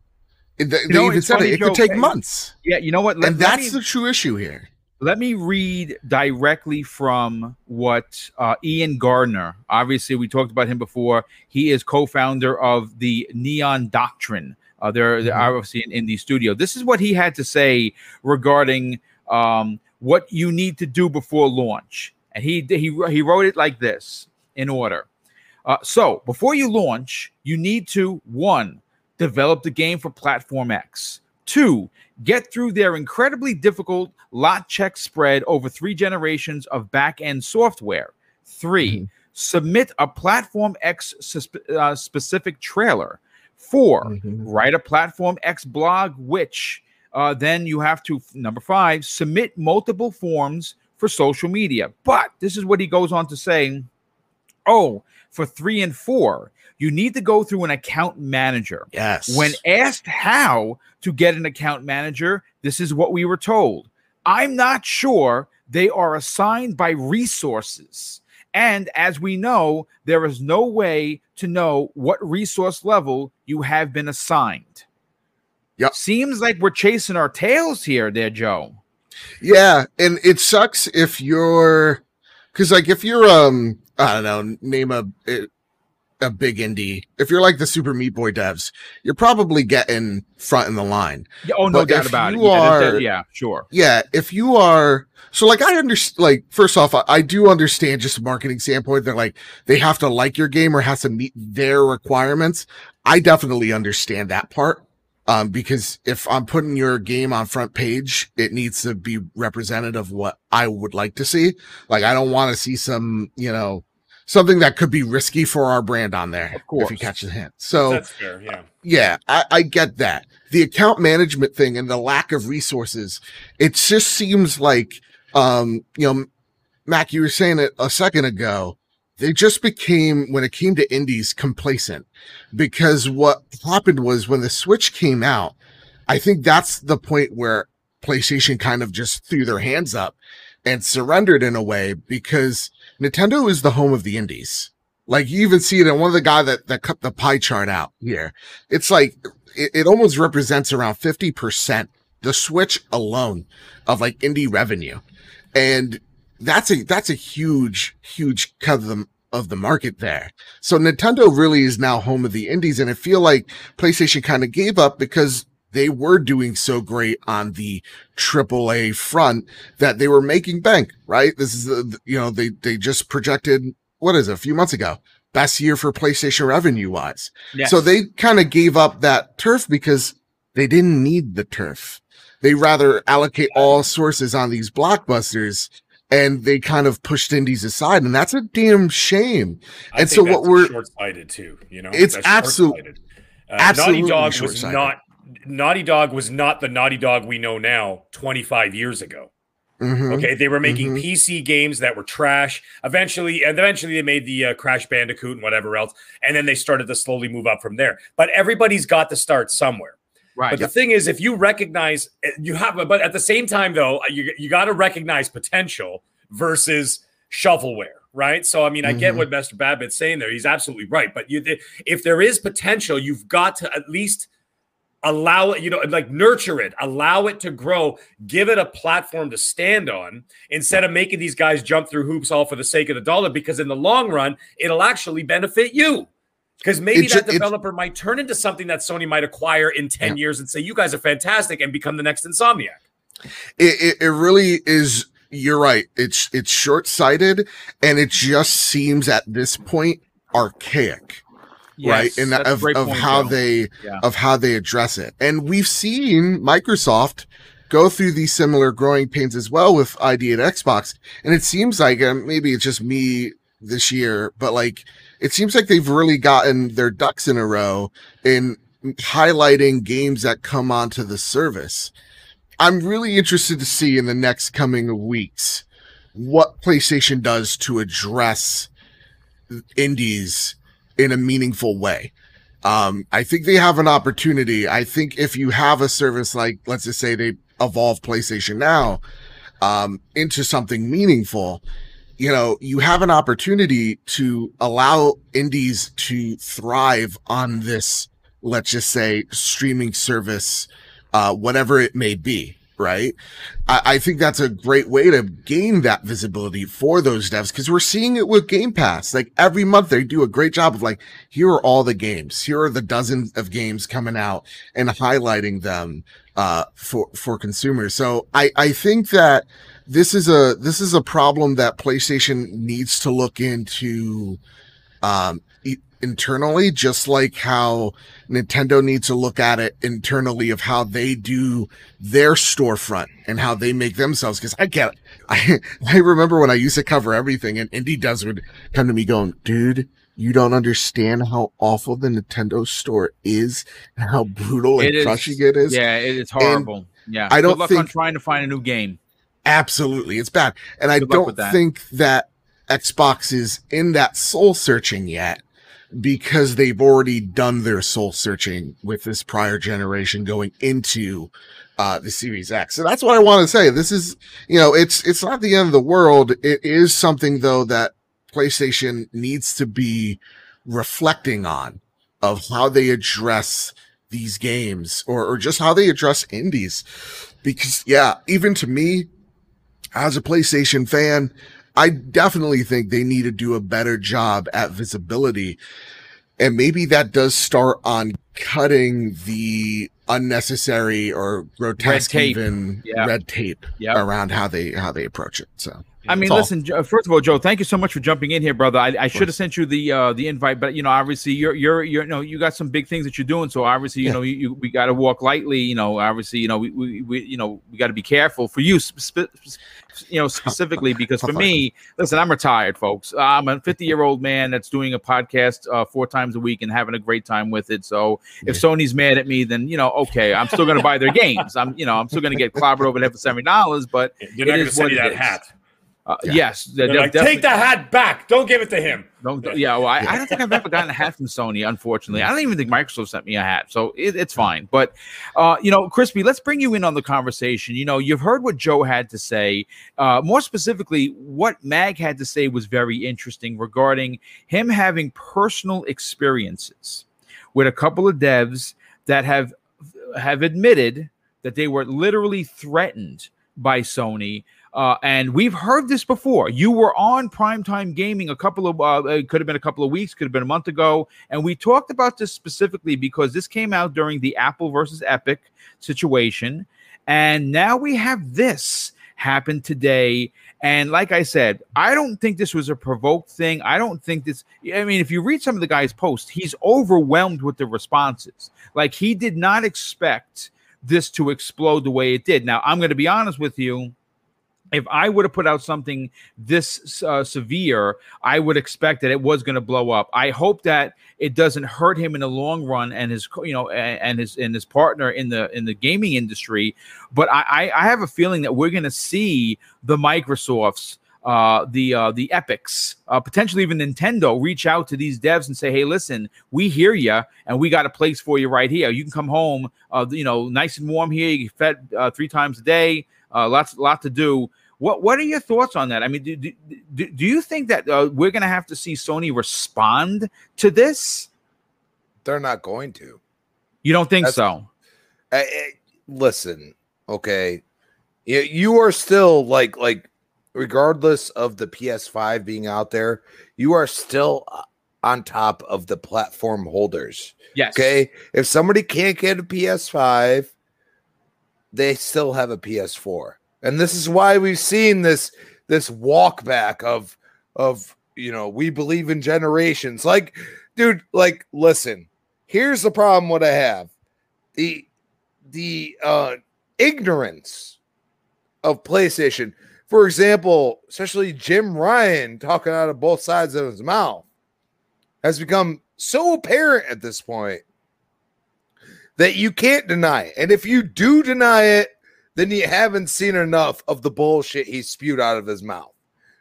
they even said it could take months. Yeah, you know what? And that's the true issue here. Let me read directly from what Ian Garner, obviously we talked about him before. He is co-founder of the Neon Doctrine. They're obviously an indie studio. This is what he had to say regarding what you need to do before launch. And he wrote it like this in order. So before you launch, you need to, 1, develop the game for Platform X. 2, get through their incredibly difficult lot check spread over 3 generations of back-end software. 3, submit a Platform X specific trailer. 4, write a Platform X blog, which then you have to, number 5, submit multiple forms for social media. But this is what he goes on to say, for 3 and 4, you need to go through an account manager. Yes. When asked how to get an account manager, this is what we were told. I'm not sure they are assigned by resources. And as we know, there is no way to know what resource level you have been assigned. Yep. Seems like we're chasing our tails here there, Joe. Yeah, and it sucks if you're... Because, like, if you're, I don't know, name a big indie. If you're like the Super Meat Boy devs, you're probably getting front in the line. Oh, no doubt about it. If you are, so like I understand, like first off, I do understand just a marketing standpoint. They're like, they have to like your game or has to meet their requirements. I definitely understand that part. Because if I'm putting your game on front page, it needs to be representative of what I would like to see. Like, I don't want to see some, something that could be risky for our brand on there. Of course. If you catch the hint. So that's fair, yeah. Yeah, I get that. The account management thing and the lack of resources, it just seems like, Mac, you were saying it a second ago. They just became, when it came to indies, complacent, because what happened was when the Switch came out, I think that's the point where PlayStation kind of just threw their hands up and surrendered in a way, because Nintendo is the home of the indies. Like, you even see it in one of the guy that cut the pie chart out here. It's like, it almost represents around 50%, the Switch alone, of like indie revenue. And that's a huge cut of the market there. So Nintendo really is now home of the indies, and I feel like PlayStation kind of gave up because they were doing so great on the AAA front that they were making bank, right? This is they just projected, what is it, a few months ago, best year for PlayStation revenue wise. Yes. So they kind of gave up that turf because they didn't need the turf. They rather allocate all sources on these blockbusters. And they kind of pushed indies aside, and that's a damn shame. And so what we're short-sighted too, it's absolutely short-sighted. Naughty Dog was not the Naughty Dog we know now 25 years ago. Mm-hmm. Okay, they were making PC games that were trash. Eventually they made the Crash Bandicoot and whatever else, and then they started to slowly move up from there. But everybody's got to start somewhere. Right. But the thing is, if you recognize but at the same time, though, you got to recognize potential versus shovelware, right? So, I get what Mr. Babbitt's saying there. He's absolutely right. But if there is potential, you've got to at least Allow it, you know, like nurture it, allow it to grow, give it a platform to stand on instead of making these guys jump through hoops all for the sake of the dollar, because in the long run, it'll actually benefit you. Because maybe that developer might turn into something that Sony might acquire in 10 years and say, you guys are fantastic, and become the next Insomniac. It really is. You're right. It's short-sighted, and it just seems at this point archaic. Yes, right, and of how they address it. And we've seen Microsoft go through these similar growing pains as well with ID and Xbox. And it seems like, maybe it's just me this year, but like it seems like they've really gotten their ducks in a row in highlighting games that come onto the service. I'm really interested to see in the next coming weeks what PlayStation does to address indies in a meaningful way. I think they have an opportunity. I think if you have a service like, let's just say they evolve PlayStation Now into something meaningful, you know, you have an opportunity to allow indies to thrive on this, let's just say, streaming service, whatever it may be, right? I think that's a great way to gain that visibility for those devs, because we're seeing it with Game Pass. Like every month they do a great job of like, here are all the games, here are the dozens of games coming out and highlighting them for consumers. So I think that this is a problem that PlayStation needs to look into internally, just like how Nintendo needs to look at it internally of how they do their storefront and how they make themselves. Because I get it. I remember when I used to cover everything, and indie devs would come to me going, dude, you don't understand how awful the Nintendo store is and how brutal and crushing it is. Yeah, it is horrible. And yeah, I don't good luck think on trying to find a new game. Absolutely, it's bad. And I don't think that Xbox is in that soul searching yet, because they've already done their soul searching with this prior generation going into the Series X. So that's what I want to say. This is, you know, it's not the end of the world. It is something, though, that PlayStation needs to be reflecting on, of how they address these games, or just how they address indies. Because, yeah, even to me, as a PlayStation fan, I definitely think they need to do a better job at visibility. And maybe that does start on cutting the unnecessary or grotesque red tape around how they approach it. So I mean, listen, first of all, Joe, thank you so much for jumping in here, brother. I should have sent you the invite, but you know, obviously you're you know, you got some big things that you're doing. So obviously, you know, we got to walk lightly, you know, obviously, you know, we you know, we got to be careful for you, you know, specifically, because for me, listen, I'm retired, folks. I'm a 50-year-old man that's doing a podcast 4 times a week and having a great time with it. So if Sony's mad at me, then, you know, okay, I'm still going to buy their games. I'm still going to get clobbered over there for $70, but you're not going to send you that hat. Yes. Take the hat back. Don't give it to him. I don't think I've ever gotten a hat from Sony, unfortunately. I don't even think Microsoft sent me a hat, so it's fine. But, you know, Crispy, let's bring you in on the conversation. You know, you've heard what Joe had to say. More specifically, what Mag had to say was very interesting regarding him having personal experiences with a couple of devs that have admitted that they were literally threatened by Sony. And we've heard this before. You were on Primetime Gaming it could have been a couple of weeks, could have been a month ago. And we talked about this specifically because this came out during the Apple versus Epic situation. And now we have this happen today. And like I said, I don't think this was a provoked thing. I don't think this, I mean, if you read some of the guy's posts, he's overwhelmed with the responses. Like he did not expect this to explode the way it did. Now, I'm going to be honest with you. If I would have put out something this severe, I would expect that it was going to blow up. I hope that it doesn't hurt him in the long run and his, you know, and his partner in the gaming industry. But I have a feeling that we're going to see the Microsofts, the Epics, potentially even Nintendo, reach out to these devs and say, hey, listen, we hear you, and we got a place for you right here. You can come home, you know, nice and warm here. You get fed 3 times a day. Lot to do. What are your thoughts on that? I mean, do you think that we're going to have to see Sony respond to this? They're not going to. You don't think so? Listen, okay, you are still like regardless of the PS5 being out there, you are still on top of the platform holders. Yes. Okay. If somebody can't get a PS5, they still have a PS4, and this is why we've seen this walk back of we believe in generations. Like, dude, like, listen, here's the problem. What I have the ignorance of PlayStation, for example, especially Jim Ryan talking out of both sides of his mouth, has become so apparent at this point that you can't deny it. And if you do deny it, then you haven't seen enough of the bullshit he spewed out of his mouth.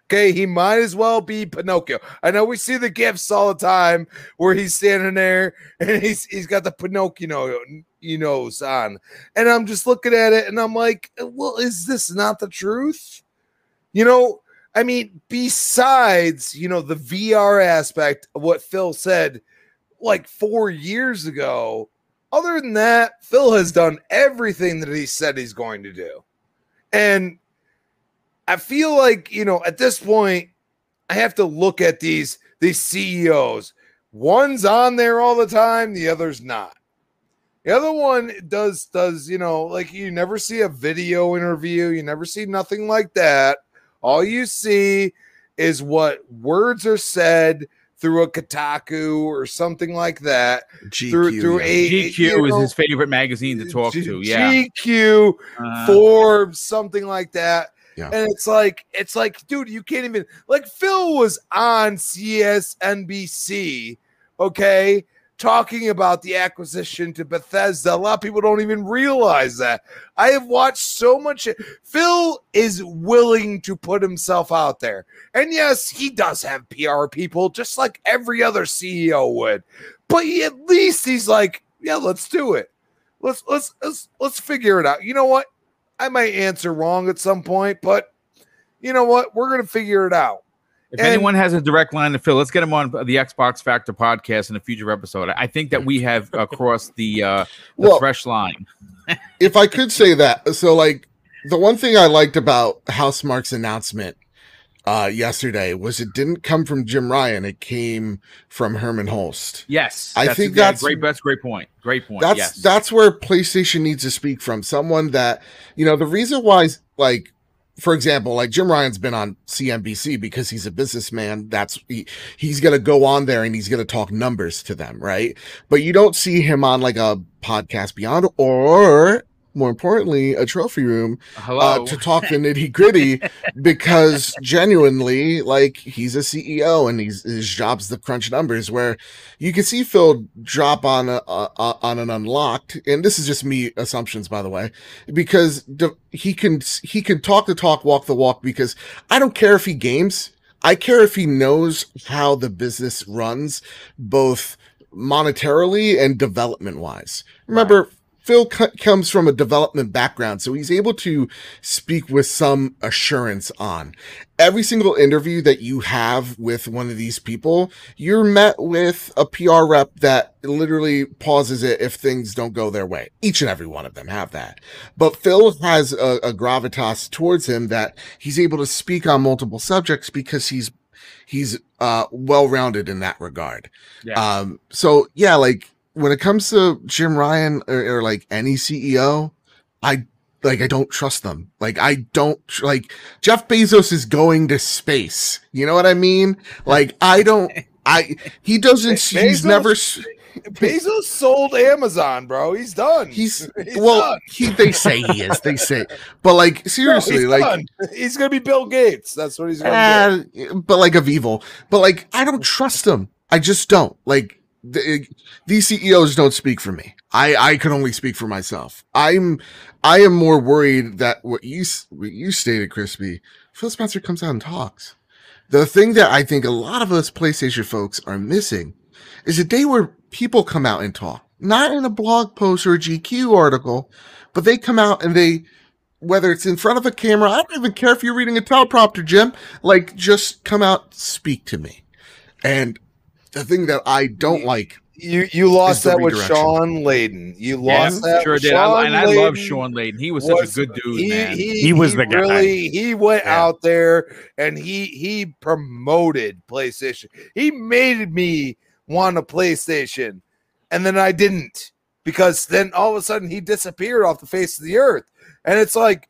Okay, he might as well be Pinocchio. I know we see the GIFs all the time where he's standing there and he's got the Pinocchio nose on. And I'm just looking at it and I'm like, well, is this not the truth? I mean, besides, the VR aspect of what Phil said like 4 years ago, other than that, Phil has done everything that he said he's going to do. And I feel like, at this point, I have to look at these CEOs. One's on there all the time, the other's not. The other one does, like, you never see a video interview. You never see nothing like that. All you see is what words are said through a Kotaku or something like that. GQ, through a GQ is his favorite magazine to talk to. Yeah, GQ, Forbes, something like that. Yeah. And it's like, dude, you can't even, like, Phil was on CSNBC, okay, talking about the acquisition to Bethesda. A lot of people don't even realize that. I have watched so much. Phil is willing to put himself out there. And yes, he does have PR people just like every other CEO would. But at least he's like, yeah, let's do it. Let's figure it out. You know what? I might answer wrong at some point, but you know what? We're going to figure it out. If anyone has a direct line to Phil, let's get him on the Xbox Factor podcast in a future episode. I think that we have crossed the fresh line. If I could say that. So, like, the one thing I liked about Housemarque's announcement yesterday was it didn't come from Jim Ryan. It came from Herman Holst. Yes. I think that's great. That's a great point. Great point. That's where PlayStation needs to speak from. Someone that, the reason why, like, for example, like Jim Ryan's been on CNBC because he's a businessman. He's going to go on there and he's going to talk numbers to them, right? But you don't see him on like a Podcast Beyond or, more importantly, a Trophy Room to talk the nitty gritty because genuinely, like, he's a CEO and his job's the crunch numbers. Where you can see Phil drop on an Unlocked, and this is just me assumptions, by the way, because he can talk the talk, walk the walk, because I don't care if he games. I care if he knows how the business runs, both monetarily and development-wise. Remember, right, Phil comes from a development background, so he's able to speak with some assurance on. Every single interview that you have with one of these people, you're met with a PR rep that literally pauses it if things don't go their way. Each and every one of them have that. But Phil has a gravitas towards him that he's able to speak on multiple subjects because he's well-rounded in that regard. Yeah. So, yeah, like, when it comes to Jim Ryan or like any CEO, I don't trust them. Like, I don't like Jeff Bezos is going to space. You know what I mean? Like, he doesn't, he's never. Bezos sold Amazon, bro. He's done. He's done. They say he is. They say, but like, seriously, no, he's going to be Bill Gates. That's what he's going to do. But like Avivil, but like, I don't trust him. I just don't like. These CEOs don't speak for me. I can only speak for myself. I am more worried that what you stated, Crispy, Phil Spencer comes out and talks. The thing that I think a lot of us PlayStation folks are missing is a day where people come out and talk, not in a blog post or a GQ article, but they come out and they, whether it's in front of a camera, I don't even care if you're reading a teleprompter, Jim, like, just come out, speak to me. And the thing that I don't like You lost that with Sean Layden. You lost that. Sure did. And I love Sean Layden. He was such a good dude. He was the guy. Really, he went out there and he promoted PlayStation. He made me want a PlayStation, and then I didn't, because then all of a sudden he disappeared off the face of the earth. And it's like,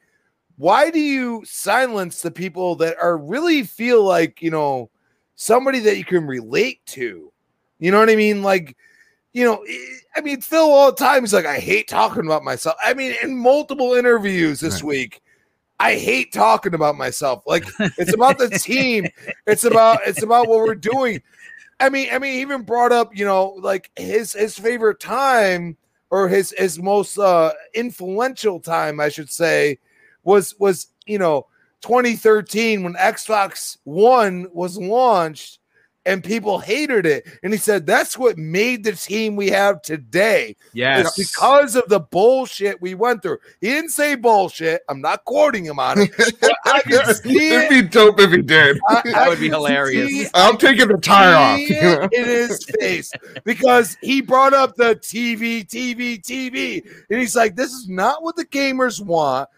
why do you silence the people that are really feel like, you know, somebody that you can relate to? You know what I mean? Like, you know, I mean, Phil all the time is like, I hate talking about myself. I mean, in multiple interviews this week, I hate talking about myself. Like, it's about the team. It's about what we're doing. I mean, he even brought up, you know, like his favorite time, or his most influential time, I should say, was, you know, 2013, when Xbox One was launched. And people hated it. And he said, that's what made the team we have today. Yes. It's because of the bullshit we went through. He didn't say bullshit. I'm not quoting him on it. It'd be dope if he did. That would be hilarious. I'm taking the tire off. In his face. Because he brought up the TV. And he's like, this is not what the gamers want.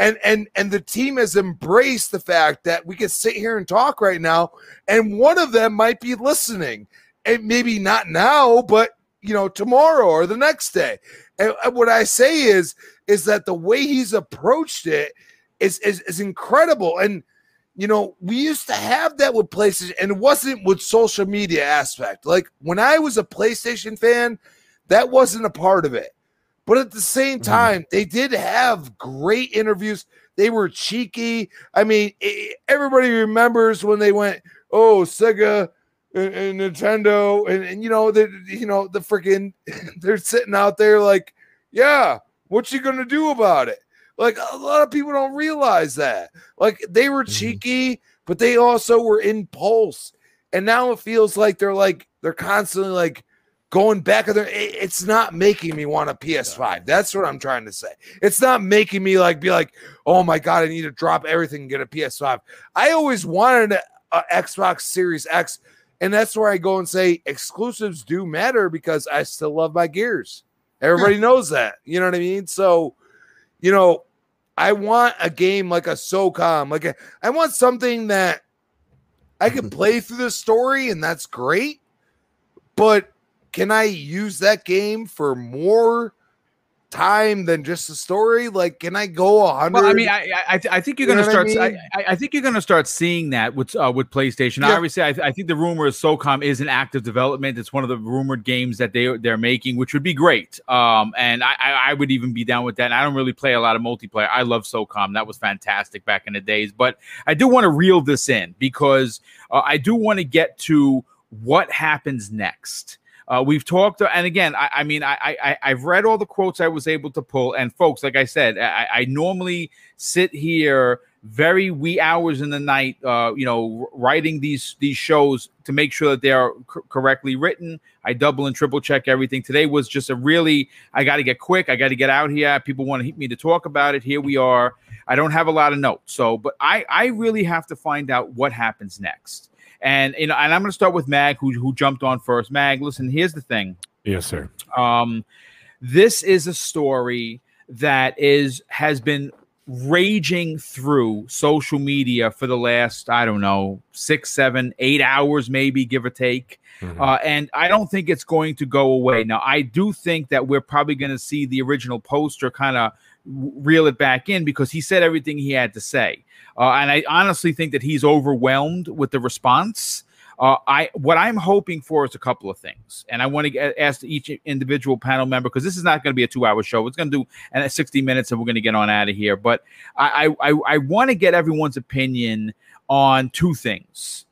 And the team has embraced the fact that we can sit here and talk right now, and one of them might be listening, and maybe not now, but you know, tomorrow or the next day. And what I say is that the way he's approached it is incredible. And you know, we used to have that with PlayStation, and it wasn't with social media aspect. Like when I was a PlayStation fan, that wasn't a part of it. But at the same time, they did have great interviews. They were cheeky. I mean, everybody remembers when they went, "Oh, Sega and Nintendo," and you know, the freaking they're sitting out there like, "Yeah, what you gonna do about it?" Like a lot of people don't realize that. Like they were cheeky, but they also were in pulse. And now it feels like they're constantly like, going back, it's not making me want a PS5. That's what I'm trying to say. It's not making me like be like, oh my god, I need to drop everything and get a PS5. I always wanted an Xbox Series X, and that's where I go and say exclusives do matter, because I still love my Gears. Everybody knows that. You know what I mean? So, you know, I want a game like a SOCOM. I want something that I can play through the story, and that's great, but can I use that game for more time than just the story? Like, can I go 100? Well, I mean, I think you're going to start. I think you're going to start seeing that with PlayStation. Yeah. Obviously, I think the rumor is SOCOM is in active development. It's one of the rumored games that they're making, which would be great. And I would even be down with that. And I don't really play a lot of multiplayer. I love SOCOM. That was fantastic back in the days. But I do want to reel this in, because I do want to get to what happens next. We've talked, and again, I've read all the quotes I was able to pull. And folks, like I said, I normally sit here very wee hours in the night, you know, writing these shows to make sure that they are correctly written. I double and triple check everything. Today was just I got to get quick. I got to get out here. People want me to talk about it. Here we are. I don't have a lot of notes, but I really have to find out what happens next. And you know, and I'm going to start with Mag, who jumped on first. Mag, listen, here's the thing. Yes, sir. This is a story that has been raging through social media for the last, I don't know, 6, 7, 8 hours, maybe, give or take. And I don't think it's going to go away. Now, I do think that we're probably going to see the original poster kind of reel it back in, because he said everything he had to say. And I honestly think that he's overwhelmed with the response. What I'm hoping for is a couple of things. And I want to ask each individual panel member, because this is not going to be a 2-hour show. It's going to do 60 minutes and we're going to get on out of here. But I want to get everyone's opinion on two things.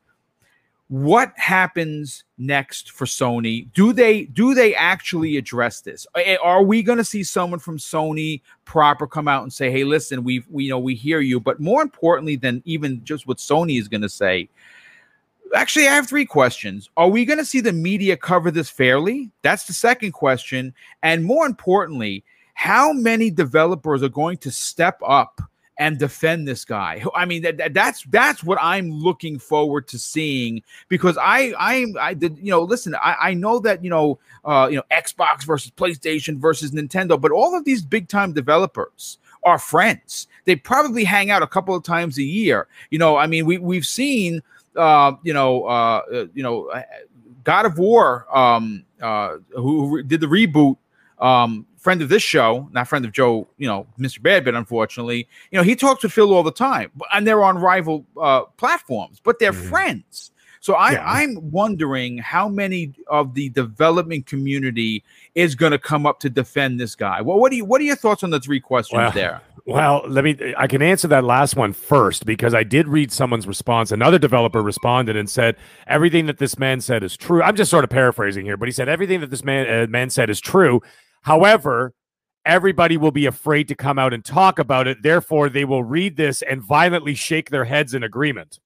What happens next for Sony? Do they actually address this? Are we going to see someone from Sony proper come out and say, "Hey, listen, we hear you," but more importantly than even just what Sony is going to say, actually, I have 3 questions. Are we going to see the media cover this fairly? That's the second question. And more importantly, how many developers are going to step up and defend this guy. I mean, that's what I'm looking forward to seeing, because I know that, Xbox versus PlayStation versus Nintendo, but all of these big time developers are friends. They probably hang out a couple of times a year. You know, I mean, we've seen, God of War, who did the reboot, friend of this show, not friend of Joe, Mr. Badbit, unfortunately, he talks with Phil all the time, and they're on rival platforms, but they're friends. So I'm wondering how many of the development community is going to come up to defend this guy. Well, what are your thoughts on the three questions there? Well, I can answer that last one first, because I did read someone's response. Another developer responded and said, everything that this man said is true. I'm just sort of paraphrasing here, but he said, everything that this man said is true. However, everybody will be afraid to come out and talk about it. Therefore, they will read this and violently shake their heads in agreement.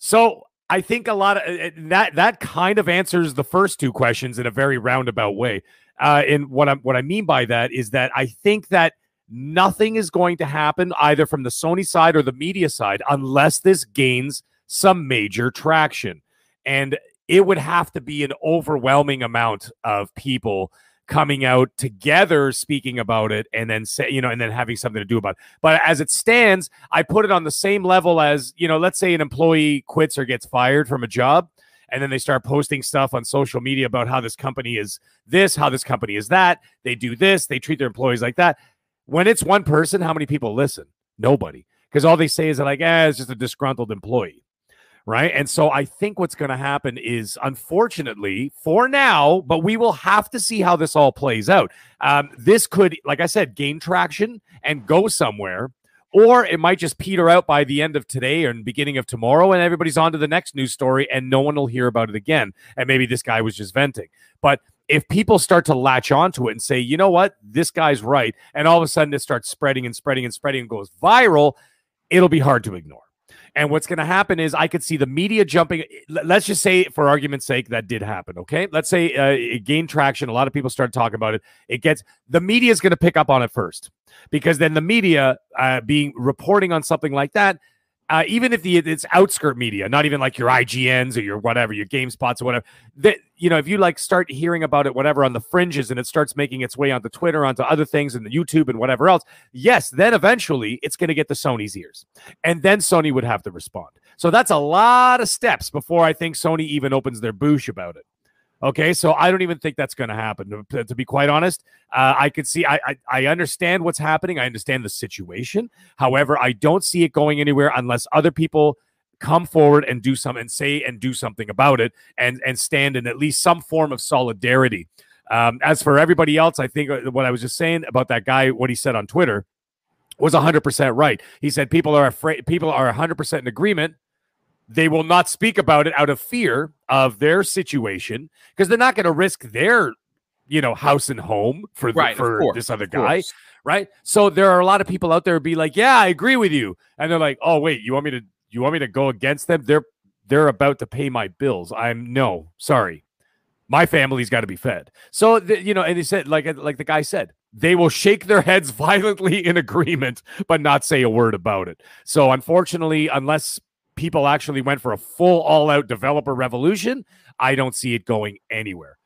So I think a lot of that kind of answers the first two questions in a very roundabout way. And what I mean by that is that I think that nothing is going to happen either from the Sony side or the media side unless this gains some major traction. And it would have to be an overwhelming amount of people coming out together, speaking about it, and then say, and then having something to do about it. But as it stands, I put it on the same level as, let's say an employee quits or gets fired from a job, and then they start posting stuff on social media about how this company is this, how this company is that. They do this, they treat their employees like that. When it's one person, how many people listen? Nobody. Because all they say is like, it's just a disgruntled employee, right? And so I think what's going to happen is, unfortunately, for now, but we will have to see how this all plays out. This could, like I said, gain traction and go somewhere, or it might just peter out by the end of today or beginning of tomorrow, and everybody's on to the next news story, and no one will hear about it again. And maybe this guy was just venting. But if people start to latch onto it and say, you know what, this guy's right, and all of a sudden it starts spreading and spreading and spreading and goes viral, it'll be hard to ignore. And what's going to happen is I could see the media jumping. Let's just say, for argument's sake, that did happen, okay? Let's say it gained traction. A lot of people start talking about it. The media is going to pick up on it first, because then the media reporting on something like that, even if it's outskirt media, not even like your IGNs or your whatever, your GameSpots or whatever, that, if you start hearing about it, whatever, on the fringes, and it starts making its way onto Twitter, onto other things, and the YouTube and whatever else, yes, then eventually it's going to get to Sony's ears. And then Sony would have to respond. So that's a lot of steps before I think Sony even opens their boosh about it. Okay, so I don't even think that's going to happen. To be quite honest, I could see. I understand what's happening. I understand the situation. However, I don't see it going anywhere unless other people come forward and do something, and say and do something about it, and stand in at least some form of solidarity. As for everybody else, I think what I was just saying about that guy, what he said on Twitter, was 100% right. He said people are afraid. People are 100% in agreement. They will not speak about it out of fear of their situation, because they're not going to risk their, house and home for this other guy, right? So there are a lot of people out there who be like, "Yeah, I agree with you," and they're like, "Oh wait, you want me to go against them? They're about to pay my bills. Sorry, my family's got to be fed." So and he said, like the guy said, they will shake their heads violently in agreement, but not say a word about it. So unfortunately, unless people actually went for a full all-out developer revolution, I don't see it going anywhere.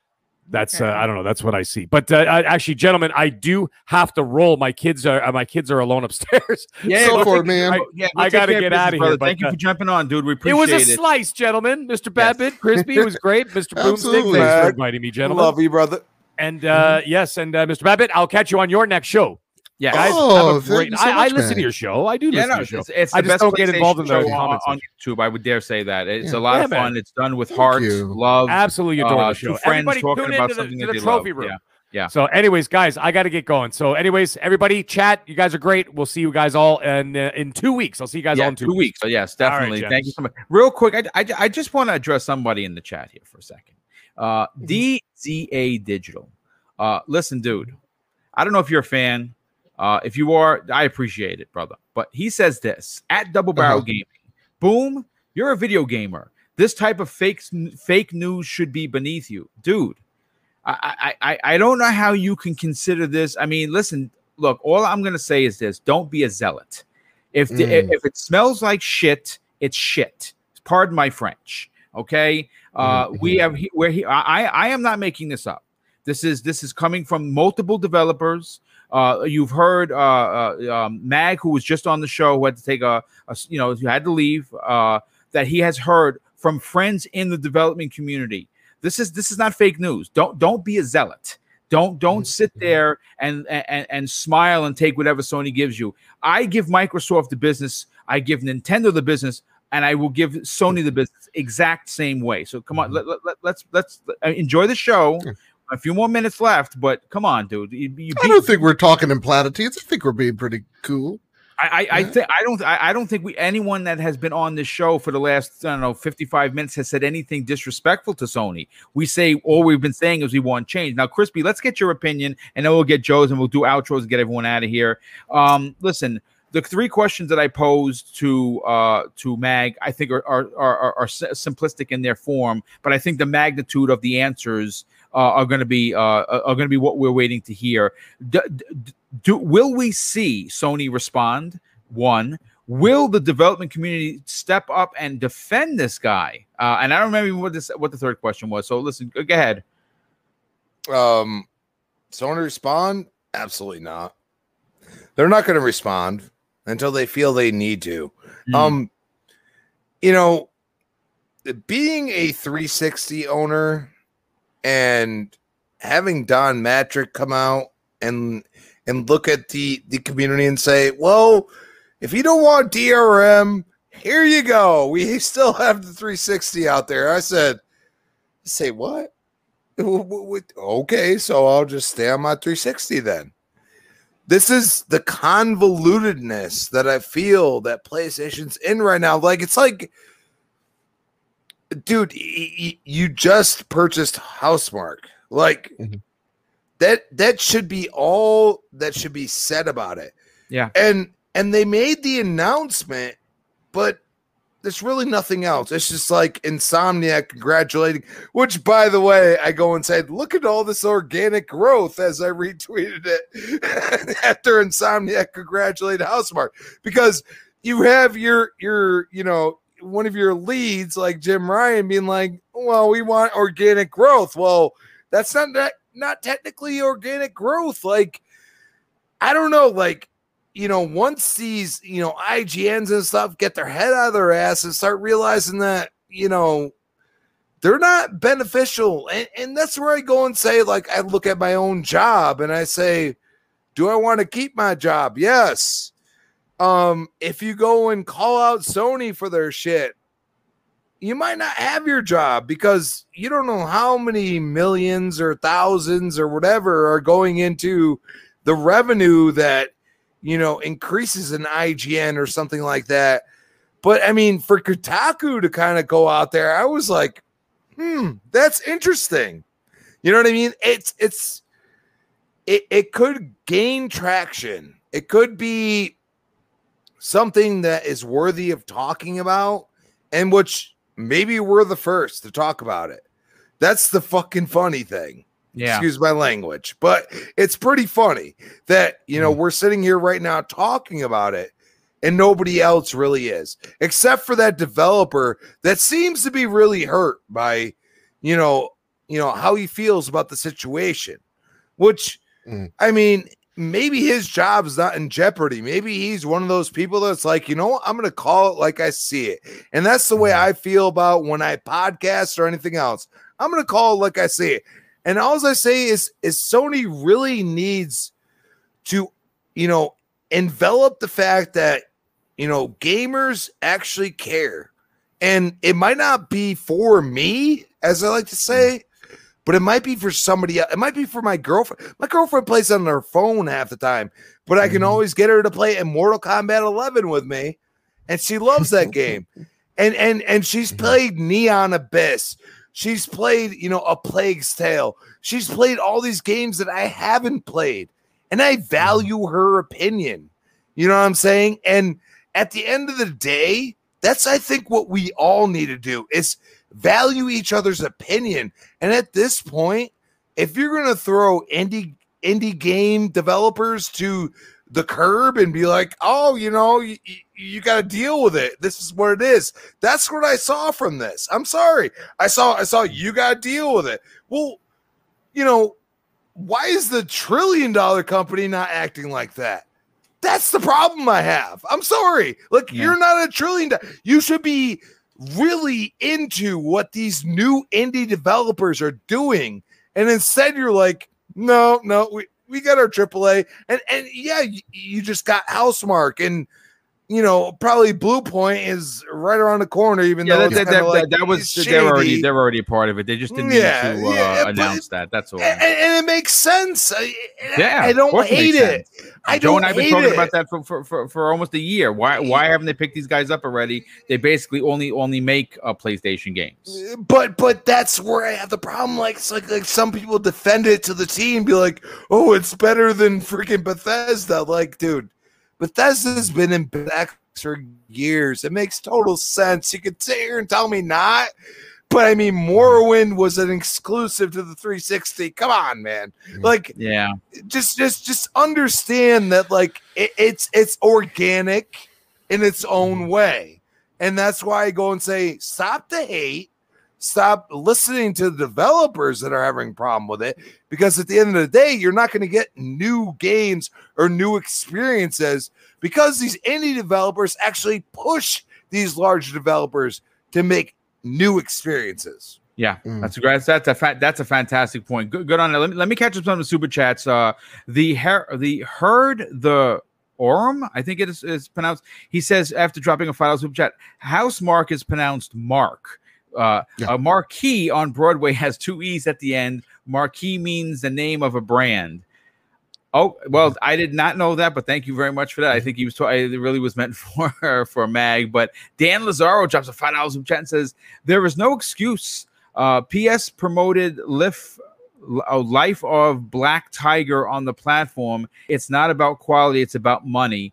That's okay. I don't know. That's what I see. But actually, gentlemen, I do have to roll. My kids are alone upstairs. Yeah, so man. I gotta get out of here. But, thank you for jumping on, dude. We appreciate it. It was a slice, gentlemen. Mr. Badbit, Crispy, it was great. Mr. Boomstick, thanks for inviting me, gentlemen. Love you, brother. And and Mr. Badbit, I'll catch you on your next show. Yeah, guys, I listen to your show. I do listen to your show. I just don't get involved in the comments on YouTube. I would dare say that. It's a lot of fun. Man. It's done with heart, love. Absolutely adore the show. Everybody talking about something to the Trophy Room. Yeah. So anyways, guys, I got to get going. So anyways, everybody, chat. You guys are great. We'll see you guys all in 2 weeks. I'll see you guys all in 2 weeks. So yes, definitely. Right, thank you so much. Real quick, I just want to address somebody in the chat here for a second. DZA Digital. Listen, dude, I don't know if you're a fan. If you are, I appreciate it, brother. But he says this at Double Barrel Gaming. Boom, you're a video gamer. This type of fake news should be beneath you, dude. I don't know how you can consider this. I mean, listen, look, all I'm going to say is this. Don't be a zealot. If it smells like shit, it's shit. Pardon my French. Okay. I am not making this up. This is coming from multiple developers. You've heard Mag, who was just on the show, who had to take who had to leave, that he has heard from friends in the development community. This is not fake news. Don't be a zealot. Don't sit there and smile and take whatever Sony gives you. I give Microsoft the business. I give Nintendo the business. And I will give Sony the business exact same way. So come on, let's enjoy the show. A few more minutes left, but come on, dude. I don't think we're talking in platitudes. I think we're being pretty cool. I don't think anyone that has been on this show for the last 55 minutes has said anything disrespectful to Sony. We say all we've been saying is we want change. Now, Crispy, let's get your opinion, and then we'll get Joe's, and we'll do outros and get everyone out of here. Listen. The three questions that I posed to Mag, I think are simplistic in their form, but I think the magnitude of the answers are going to be what we're waiting to hear. Will we see Sony respond? One. Will the development community step up and defend this guy? And I don't remember what the third question was. So listen, go ahead. Sony respond? Absolutely not. They're not going to respond until they feel they need to. Being a 360 owner and having Don Matrick come out and look at the community and say, well, if you don't want DRM, here you go. We still have the 360 out there. I said, say what? Okay, so I'll just stay on my 360 then. This is the convolutedness that I feel that PlayStation's in right now. Like, it's like, dude, you just purchased Housemark. Like, that should be all that should be said about it. Yeah. And they made the announcement, but there's really nothing else. It's just like Insomniac congratulating, which, by the way, I go and say, look at all this organic growth as I retweeted it after Insomniac congratulated Housemark, because you have your one of your leads like Jim Ryan being like, well, we want organic growth. Well, that's not technically organic growth. Like, I don't know, like, once these, IGNs and stuff get their head out of their ass and start realizing that, they're not beneficial. And that's where I go and say, like, I look at my own job and I say, do I want to keep my job? Yes. If you go and call out Sony for their shit, you might not have your job because you don't know how many millions or thousands or whatever are going into the revenue that, increases an IGN or something like that. But I mean, for Kotaku to kind of go out there, I was like, that's interesting. You know what I mean? It could gain traction. It could be something that is worthy of talking about, and which maybe we're the first to talk about it. That's the fucking funny thing. Yeah. Excuse my language, but it's pretty funny that, we're sitting here right now talking about it and nobody else really is, except for that developer that seems to be really hurt by, how he feels about the situation, which, I mean, maybe his job's not in jeopardy. Maybe he's one of those people that's like, I'm going to call it like I see it. And that's the way I feel about when I podcast or anything else. I'm going to call it like I see it. And all I say is Sony really needs to, envelop the fact that, gamers actually care. And it might not be for me, as I like to say, but it might be for somebody else. It might be for my girlfriend. My girlfriend plays on her phone half the time, but I can always get her to play Mortal Kombat 11 with me. And she loves that game. And she's played Neon Abyss. She's played, A Plague's Tale. She's played all these games that I haven't played, and I value her opinion. You know what I'm saying? And at the end of the day, that's, I think, what we all need to do is value each other's opinion. And at this point, if you're going to throw indie indie game developers to the curb and be like, oh, you know, you got to deal with it. This is what it is. That's what I saw from this. I'm sorry. I saw you got to deal with it. Well, you know, why is the $1 trillion company not acting like that? That's the problem I have. I'm sorry. Like, you're not $1 trillion. You should be really into what these new indie developers are doing. And instead you're like, no, we got our AAA. And yeah, you just got Housemarque, and, you know, probably Bluepoint is right around the corner, even though it's they're already a part of it. They just didn't need to announce that. That's all. And it makes sense. I don't hate it. Joe and I have been talking about that for almost a year. Why haven't they picked these guys up already? They basically only make PlayStation games. But that's where I have the problem. Like, it's like some people defend it to the team, be like, oh, it's better than freaking Bethesda. Like, dude, Bethesda's been in back for years. It makes total sense. You could sit here and tell me not, but I mean, Morrowind was an exclusive to the 360. Come on, man. Like, just understand that, like, it's organic in its own way. And that's why I go and say, stop the hate, stop listening to the developers that are having a problem with it, because at the end of the day, you're not going to get new games or new experiences because these indie developers actually push these large developers to make new experiences. Yeah, that's a fantastic point. Good on that. Let me catch up some of the super chats. Orum, I think it is pronounced. He says, after dropping a $5 super chat, Housemarque is pronounced Mark. A marquee on Broadway has 2 E's at the end. Marquee means the name of a brand. Oh, well, I did not know that, but thank you very much for that. I think he was it really was meant for Mag. But Dan Lazaro drops a $5 in chat and says, there is no excuse. PS promoted Life of Black Tiger on the platform. It's not about quality. It's about money.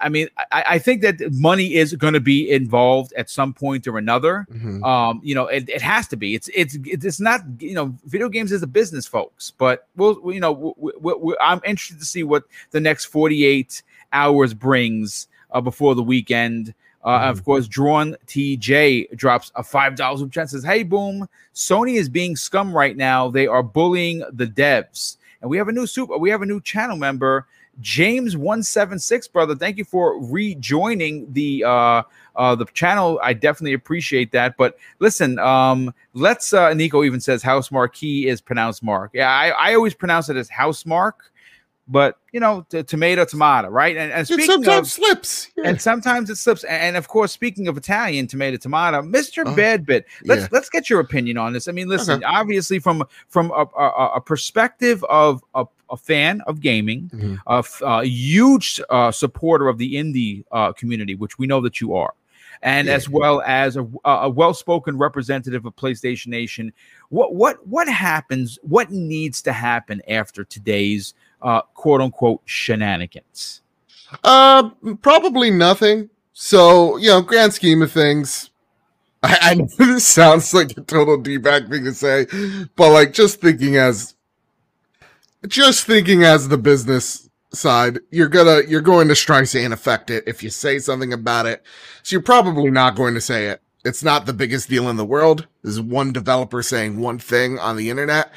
I mean, I think that money is going to be involved at some point or another. Mm-hmm. You know, it has to be. It's not, you know, video games is a business, folks. But I'm interested to see what the next 48 hours brings before the weekend. Of course, Drawn TJ drops a $5 super chat and says, "Hey, Boom! Sony is being scum right now. They are bullying the devs." And we have a new channel member, James176, brother. Thank you for rejoining the channel. I definitely appreciate that. But listen, let's. Nico even says Housemarque is pronounced Mark. Yeah, I always pronounce it as Housemarque, but you know, tomato, right? And speaking sometimes of, slips, and sometimes it slips. And of course, speaking of Italian, tomato, Mr. Badbit. Let's get your opinion on this. I mean, listen, obviously from a perspective of a fan of gaming, a huge supporter of the indie community, which we know that you are, and as well as a well-spoken representative of PlayStation Nation. What happens? What needs to happen after today's quote-unquote shenanigans? Probably nothing. So, you know, grand scheme of things, I know this sounds like a total D-back thing to say, but like just thinking as the business side, you're going to try and affect it if you say something about it. So you're probably not going to say it. It's not the biggest deal in the world. There's one developer saying one thing on the internet.